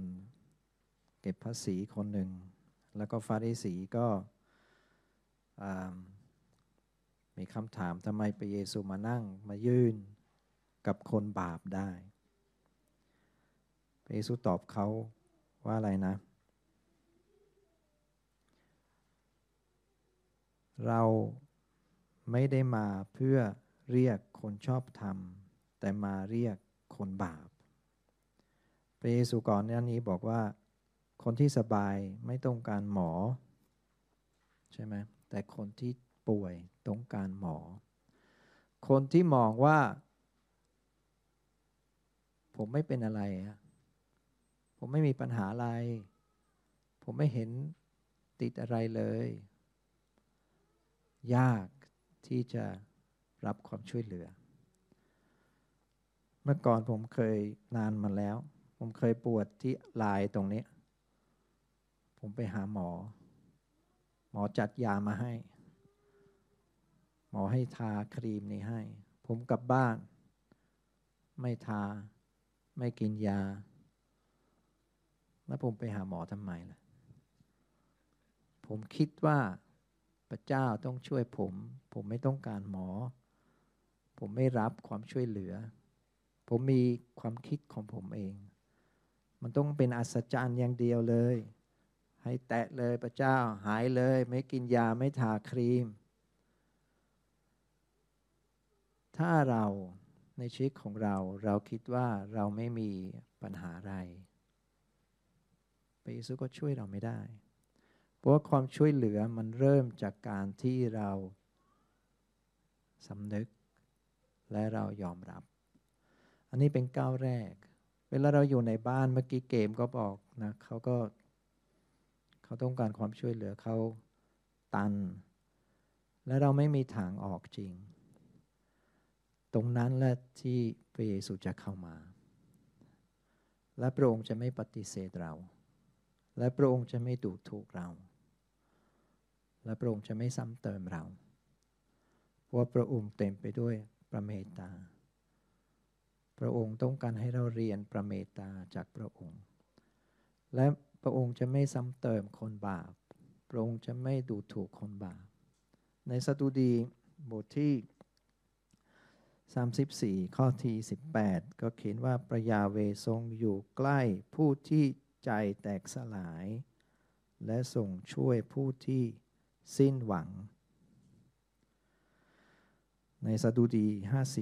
เก็บภาษีคนหนึ่งแล้วก็ฟาริสีก็มีคำถามทำไมพระเยซูมานั่งมายืนกับคนบาปได้พระเยซูตอบเขาว่าอะไรนะเราไม่ได้มาเพื่อเรียกคนชอบธรรมแต่มาเรียกคนบาปพระเยซูก่อนหน้านี้บอกว่าคนที่สบายไม่ต้องการหมอใช่ไหมแต่คนที่ป่วยต้องการหมอคนที่มองว่าผมไม่เป็นอะไรผมไม่มีปัญหาอะไรผมไม่เห็นติดอะไรเลยยากที่จะรับความช่วยเหลือเมื่อก่อนผมเคยนานมาแล้วผมเคยปวดที่ลายตรงนี้ผมไปหาหมอหมอจัดยามาให้หมอให้ทาครีมนี้ให้ผมกลับบ้านไม่ทาไม่กินยาแล้วผมไปหาหมอทำไมล่ะผมคิดว่าพระเจ้าต้องช่วยผมไม่ต้องการหมอผมไม่รับความช่วยเหลือผมมีความคิดของผมเองมันต้องเป็นอัศจรรย์อย่างเดียวเลยให้แตะเลยพระเจ้าหายเลยไม่กินยาไม่ทาครีมถ้าเราในชีวิตของเราเราคิดว่าเราไม่มีปัญหาอะไรพระเยซูก็ช่วยเราไม่ได้เพราะความช่วยเหลือมันเริ่มจากการที่เราสำนึกและเรายอมรับอันนี้เป็นก้าวแรกเวลาเราอยู่ในบ้านเมื่อกี้เกมก็บอกนะเขาต้องการความช่วยเหลือเขาตันและเราไม่มีทางออกจริงตรงนั้นแหละที่พระเยซูจะเข้ามาและพระองค์จะไม่ปฏิเสธเราและพระองค์จะไม่ดูถูกเราและพระองค์จะไม่ซ้ำเติมเราเพราะพระองค์เต็มไปด้วยพระเมตตาพระองค์ต้องการให้เราเรียนพระเมตตาจากพระองค์และพระองค์จะไม่ซ้ำเติมคนบาปพระองค์จะไม่ดูถูกคนบาปในสดุดีบทที่34ข้อที่18ก็เขียนว่าพระยาห์เวห์ทรงอยู่ใกล้ผู้ที่ใจแตกสลายและส่งช่วยผู้ที่สิ้นหวังในสดุดี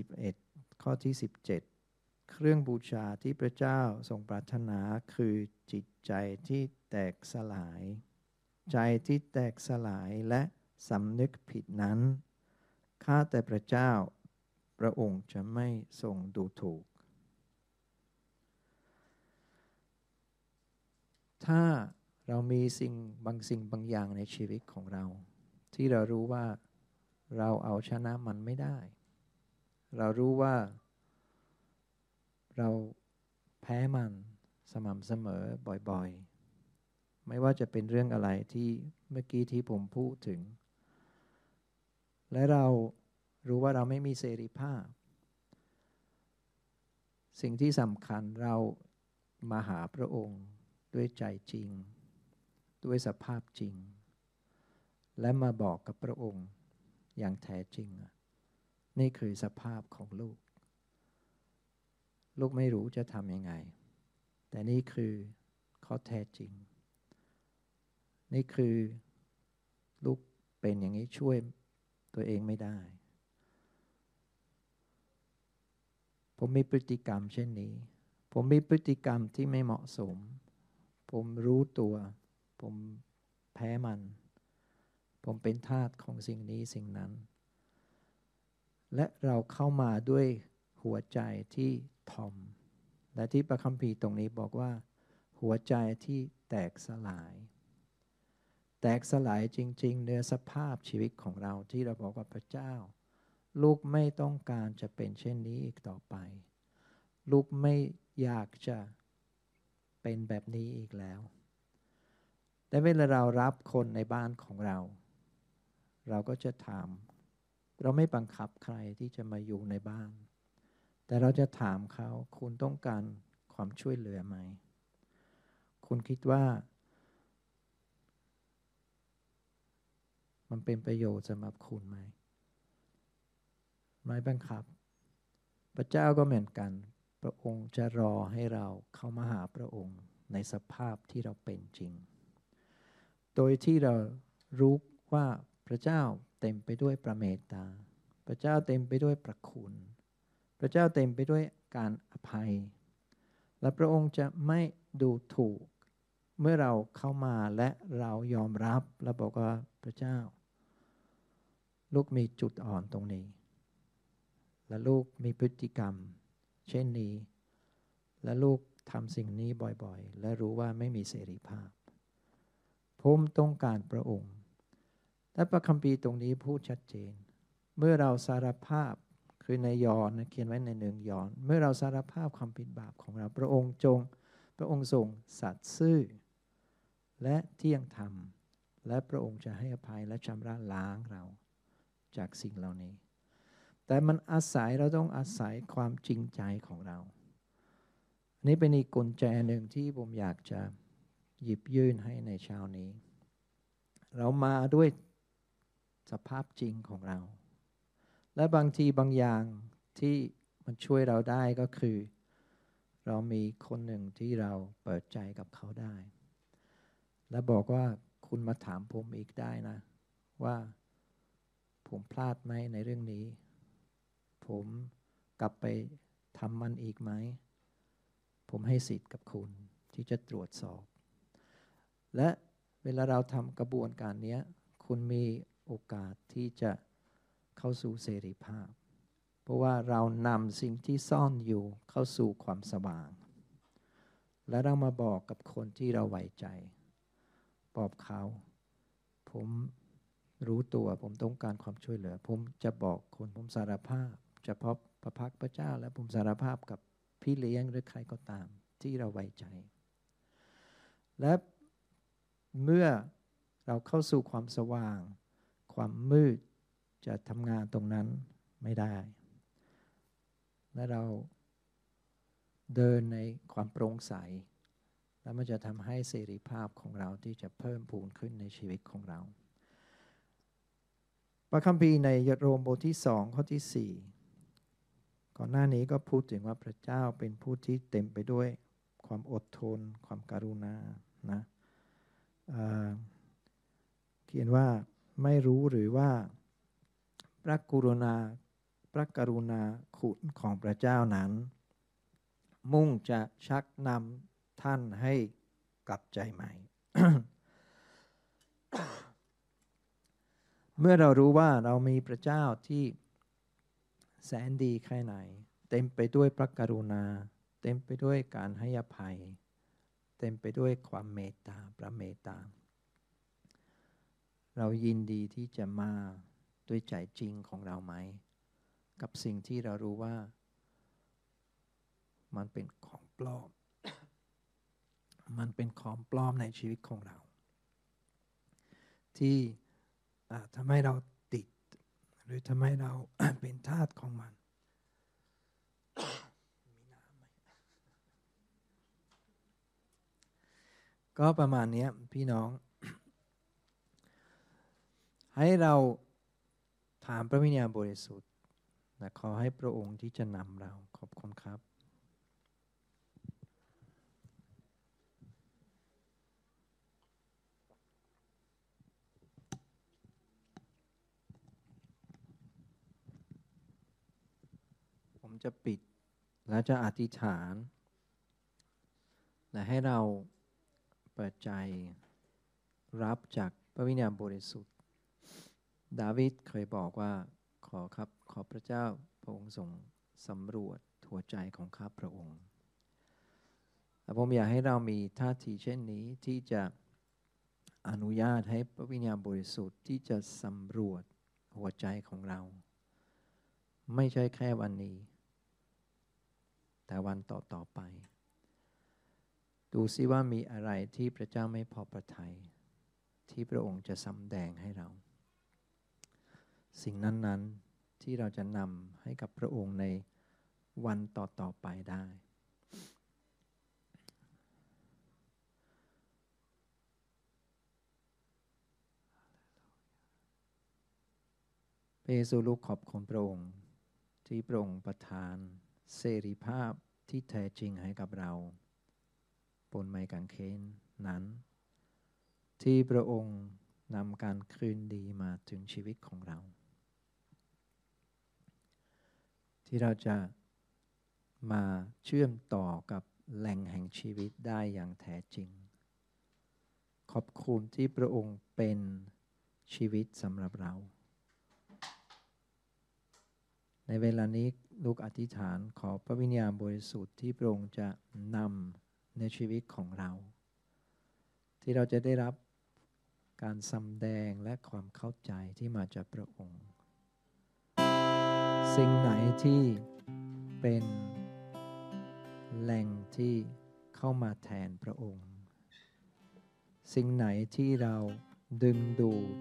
51ข้อที่17เครื่องบูชาที่พระเจ้าทรงปรารถนาคือจิตใจที่แตกสลายใจที่แตกสลายและสำนึกผิดนั้นข้าแต่พระเจ้าพระองค์จะไม่ทรงดูถูกถ้าเรามีสิ่งบางอย่างในชีวิตของเราที่เรารู้ว่าเราเอาชนะมันไม่ได้เรารู้ว่าเราแพ้มันสม่ำเสมอบ่อย ไม่ว่าจะเป็นเรื่องอะไรที่เมื่อกี้ที่ผมพูดถึงและเรารู้ว่าเราไม่มีเสรีภาพสิ่งที่สำคัญเรามาหาพระองค์ด้วยใจจริงด้วยสภาพจริงและมาบอกกับพระองค์อย่างแท้จริงนี่คือสภาพของลูกลูกไม่รู้จะทำยังไงแต่นี่คือข้อแท้จริงนี่คือลูกเป็นอย่างนี้ช่วยตัวเองไม่ได้ผมมีพฤติกรรมเช่นนี้ผมมีพฤติกรรมที่ไม่เหมาะสมผมรู้ตัวผมแพ้มันผมเป็นทาสของสิ่งนี้สิ่งนั้นและเราเข้ามาด้วยหัวใจที่ทอมและที่พระคัมภีร์ตรงนี้บอกว่าหัวใจที่แตกสลายแตกสลายจริงๆเนื้อสภาพชีวิตของเราที่เราบอกกับพระเจ้าลูกไม่ต้องการจะเป็นเช่นนี้อีกต่อไปลูกไม่อยากจะเป็นแบบนี้อีกแล้วแต่เวลาเรารับคนในบ้านของเราเราก็จะถามเราไม่บังคับใครที่จะมาอยู่ในบ้านแต่เราจะถามเขาคุณต้องการความช่วยเหลือไหมคุณคิดว่ามันเป็นประโยชน์สำหรับคุณไหมไม่บังคับพระเจ้าก็เหมือนกันพระองค์จะรอให้เราเข้ามาหาพระองค์ในสภาพที่เราเป็นจริงโดยที่เรารู้ว่าพระเจ้าเต็มไปด้วยพระเมตตาพระเจ้าเต็มไปด้วยพระคุณพระเจ้าเต็มไปด้วยการอภัยและพระองค์จะไม่ดูถูกเมื่อเราเข้ามาและเรายอมรับและบอกว่าพระเจ้าลูกมีจุดอ่อนตรงนี้และลูกมีพฤติกรรมเช่นนี้และลูกทำสิ่งนี้บ่อยๆและรู้ว่าไม่มีเสรีภาพผมต้องการพระองค์และพระคัมภีร์ตรงนี้พูดชัดเจนเมื่อเราสารภาพคือในยอห์นเขียนไว้ใน1 ยอห์นเมื่อเราสารภาพความผิดบาปของเราพระองค์ทรงสัตย์ซื่อและเที่ยงธรรมและพระองค์จะให้อภัยและชำระล้างเราจากสิ่งเหล่านี้แต่มันอาศัยเราต้องอาศัยความจริงใจของเราอันนี้เป็นอีกกุญแจหนึ่งที่ผมอยากจะหยิบยื่นให้ในเช้านี้เรามาด้วยสภาพจริงของเราและบางทีบางอย่างที่มันช่วยเราได้ก็คือเรามีคนหนึ่งที่เราเปิดใจกับเขาได้และบอกว่าคุณมาถามผมอีกได้นะว่าผมพลาดไหมในเรื่องนี้ผมกลับไปทำมันอีกไหมผมให้สิทธิ์กับคุณที่จะตรวจสอบและเวลาเราทำกระบวนการนี้คุณมีโอกาสที่จะเข้าสู่เสรีภาพเพราะว่าเรานำสิ่งที่ซ่อนอยู่เข้าสู่ความสว่างและเรามาบอกกับคนที่เราไว้ใจบอกเขาผมรู้ตัวผมต้องการความช่วยเหลือผมจะบอกคนผมสารภาพจะพบพระพักพระเจ้าและผมสารภาพกับพี่เลี้ยงหรือใครก็ตามที่เราไว้ใจและเมื่อเราเข้าสู่ความสว่างความมืดจะทำงานตรงนั้นไม่ได้และเราเดินในความโปร่งใสแล้วมันจะทำให้เสรีภาพของเราที่จะเพิ่มพูนขึ้นในชีวิตของเราพระคัมภีร์ในโรมบทที่2ข้อที่4ก่อนหน้านี้ก็พูดถึงว่าพระเจ้าเป็นผู้ที่เต็มไปด้วยความอดทนความกรุณานะเขียนว่าไม่รู้หรือว่าพระกรุณาคุณของพระเจ้านั้นมุ่งจะชักนำท่านให้กลับใจใหม่ เมื่อเรารู้ว่าเรามีพระเจ้าที่แสนดีแค่ไหนเต็มไปด้วยพระกรุณาเต็มไปด้วยการให้อภัยเต็มไปด้วยความเมตตาพระเมตตาเรายินดีที่จะมาด้วยใจจริงของเราไหมกับสิ่งที่เรารู้ว่ามันเป็นของปลอม มันเป็นของปลอมในชีวิตของเราที่ทำให้เราติดหรือทำให้เรา เป็นทาสของมัน ก็ประมาณนี้พี่น้อง ให้เราถามพระวิญญาณบริสุทธิ์และขอให้พระองค์ที่จะนำเราขอบคุณครับผมจะปิดและจะอธิษฐานและให้เราเปิดใจรับจากพระวิญญาณบริสุทธิ์ดาวิดเคยบอกว่าขอครับขอพระเจ้าพระองค์ทรงสำรวจหัวใจของข้าพระองค์ผมอยากให้เรามีท่าทีเช่นนี้ที่จะอนุญาตให้พระวิญญาณบริสุทธิ์ที่จะสำรวจหัวใจของเราไม่ใช่แค่วันนี้แต่วันต่อๆไปดูซิว่ามีอะไรที่พระเจ้าไม่พอพระทัยที่พระองค์จะสำแดงให้เราสิ่งนั้นๆที่เราจะนำให้กับพระองค์ในวันต่อๆไปได้พระเยซูลูกขอบคุณพระองค์ที่พระองค์ประทานเสรีภาพที่แท้จริงให้กับเราบนไม้กางเขนนั้นที่พระองค์นำการคืนดีมาถึงชีวิตของเราที่เราจะมาเชื่อมต่อกับแหล่งแห่งชีวิตได้อย่างแท้จริงขอบคุณที่พระองค์เป็นชีวิตสำหรับเราในเวลานี้ลูกอธิษฐานขอพระวิญญาณบริสุทธิ์ที่พระองค์จะนำในชีวิตของเราที่เราจะได้รับการสำแดงและความเข้าใจที่มาจากพระองค์สิ่งไหนที่เป็นแหล่งที่เข้ามาแทนพระองค์สิ่งไหนที่เราดึงดูด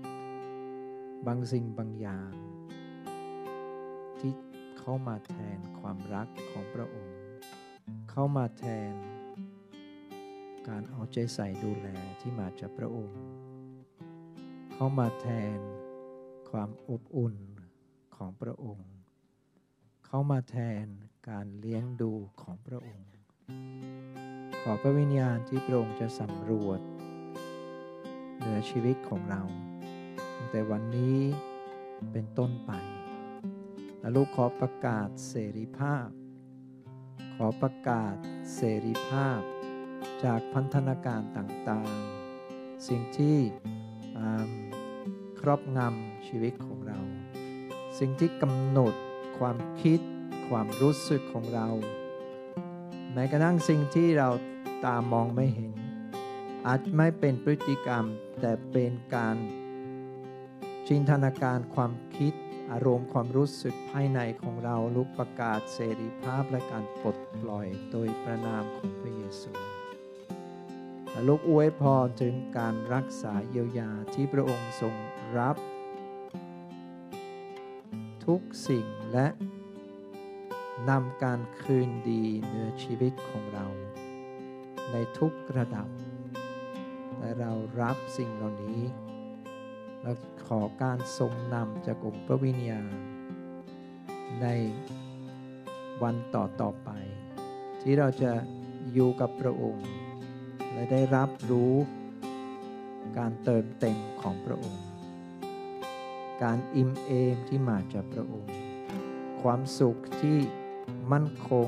บางสิ่งบางอย่างที่เข้ามาแทนความรักของพระองค์เข้ามาแทนการเอาใจใส่ดูแลที่มาจากพระองค์เข้ามาแทนความอบอุ่นของพระองค์เข้ามาแทนการเลี้ยงดูของพระองค์ขอพระวิญญาณที่พระองค์จะสำรวจเหนือชีวิตของเราตั้งแต่วันนี้เป็นต้นไปและลูกขอประกาศเสรีภาพขอประกาศเสรีภาพจากพันธนาการต่างๆสิ่งที่ครอบงำชีวิตของเราสิ่งที่กำหนดความคิดความรู้สึกของเราแม้กระทั่งสิ่งที่เราตามองไม่เห็นอาจไม่เป็นพฤติกรรมแต่เป็นการจินตนาการความคิดอารมณ์ความรู้สึกภายในของเราลูกประกาศเสรีภาพและการปลดปล่อยโดยพระนามของพระเยซูและลูกอวยพรถึงการรักษาเยียวยาที่พระองค์ทรงรับทุกสิ่งและนำการคืนดีเหนือชีวิตของเราในทุกระดับและเรารับสิ่งเหล่านี้และขอการทรงนำจากองค์พระวิญญาณในวันต่อๆไปที่เราจะอยู่กับพระองค์และได้รับรู้การเติมเต็มของพระองค์การอิ่มเอมที่มาจากพระองค์ความสุขที่มั่นคง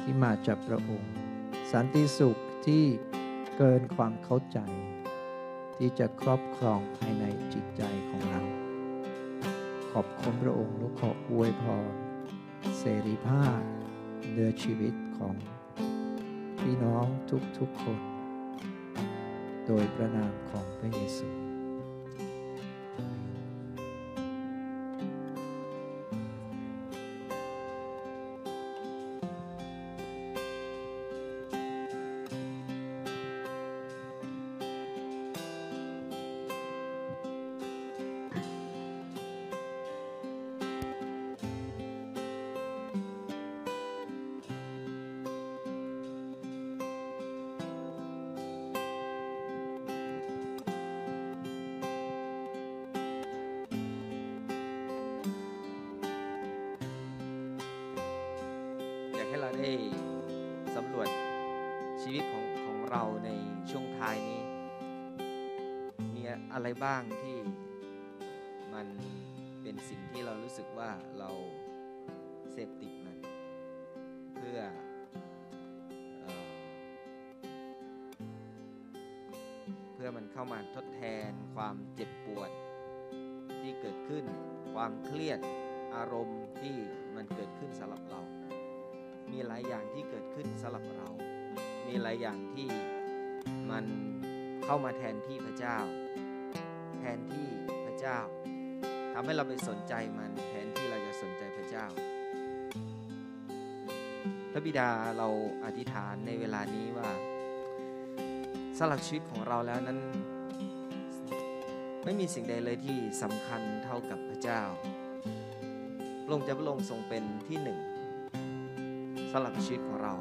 ที่มาจากพระองค์สันติสุขที่เกินความเข้าใจที่จะครอบครองภายในจิตใจของเราขอบคุณพระองค์ลูกขออวยพรเสรีภาพเหนือชีวิตของพี่น้องทุกๆคนโดยพระนามของพระเยซู ได้สำรวจชีวิตของเราในช่วงท้ายนี้มีอะไรบ้างที่มันเป็นสิ่งที่เรารู้สึกว่าเราเสพติดมันเพื่อมันเข้ามาทดแทนความเจ็บปวดที่เกิดขึ้นความเครียดอารมณ์ที่มันเกิดขึ้นสำหรับเรามีหลายอย่างที่เกิดขึ้นสำหรับเรามีหลายอย่างที่มันเข้ามาแทนที่พระเจ้าแทนที่พระเจ้าทำให้เราไปสนใจมันแทนที่เราจะสนใจพระเจ้าพระบิดาเราอธิษฐานในเวลานี้ว่าสำหรับชีวิตของเราแล้วนั้นไม่มีสิ่งใดเลยที่สำคัญเท่ากับพระเจ้าพระองค์จะทรงเป็นที่หนึ่งสำหรับชีวิตของเรา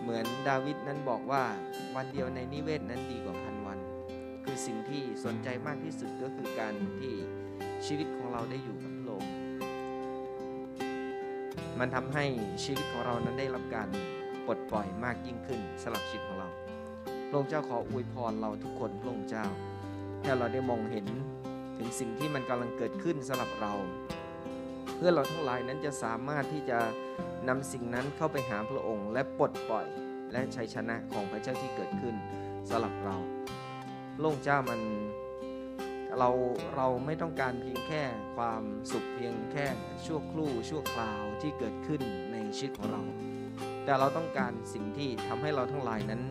เหมือนดาวิดนั้นบอกว่าวันเดียวในนิเวศนั้นดีกว่าพันวันคือสิ่งที่สนใจมากที่สุดก็คือการที่ชีวิตของเราได้อยู่กับพระองค์มันทำให้ชีวิตของเรานั้นได้รับการปลดปล่อยมากยิ่งขึ้นสำหรับชีวิตของเราพระองค์เจ้าขออวยพรเราทุกคนพระองค์เจ้าให้เราได้มองเห็นถึงสิ่งที่มันกำลังเกิดขึ้นสำหรับเราเพื่อเราทั้งหลายนั้นจะสามารถที่จะนำสิ่งนั้นเข้าไปหาพระองค์และปลดปล่อยและชัยชนะของพระเจ้าที่เกิดขึ้นสำหรับเราพระองค์เจ้ามันเราไม่ต้องการเพียงแค่ความสุขเพียงแค่ชั่วครู่ชั่วคราวที่เกิดขึ้นในชีวิตของเราแต่เราต้องการสิ่งที่ทำให้เราทั้งหลายนั้น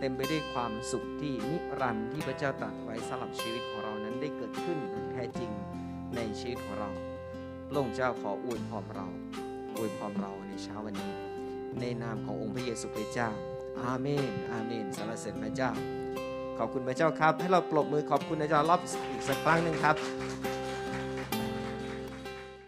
เต็มไปด้วยความสุขที่นิรันดร์ที่พระเจ้าตรัสไว้สำหรับชีวิตของเรานั้นได้เกิดขึ้นอย่างแท้จริงในชีวิตของเราพระองค์เจ้าขออวยพรเราอวยพรเราในเช้าวันนี้ในนามขององค์พระเยซูคริสต์เจ้าอาเมนอาเมนสรรเสริญพระเจ้าขอบคุณพระเจ้าครับให้เราปรบมือขอบคุณพระเจ้ารอบอีกสักครั้งนึงครับ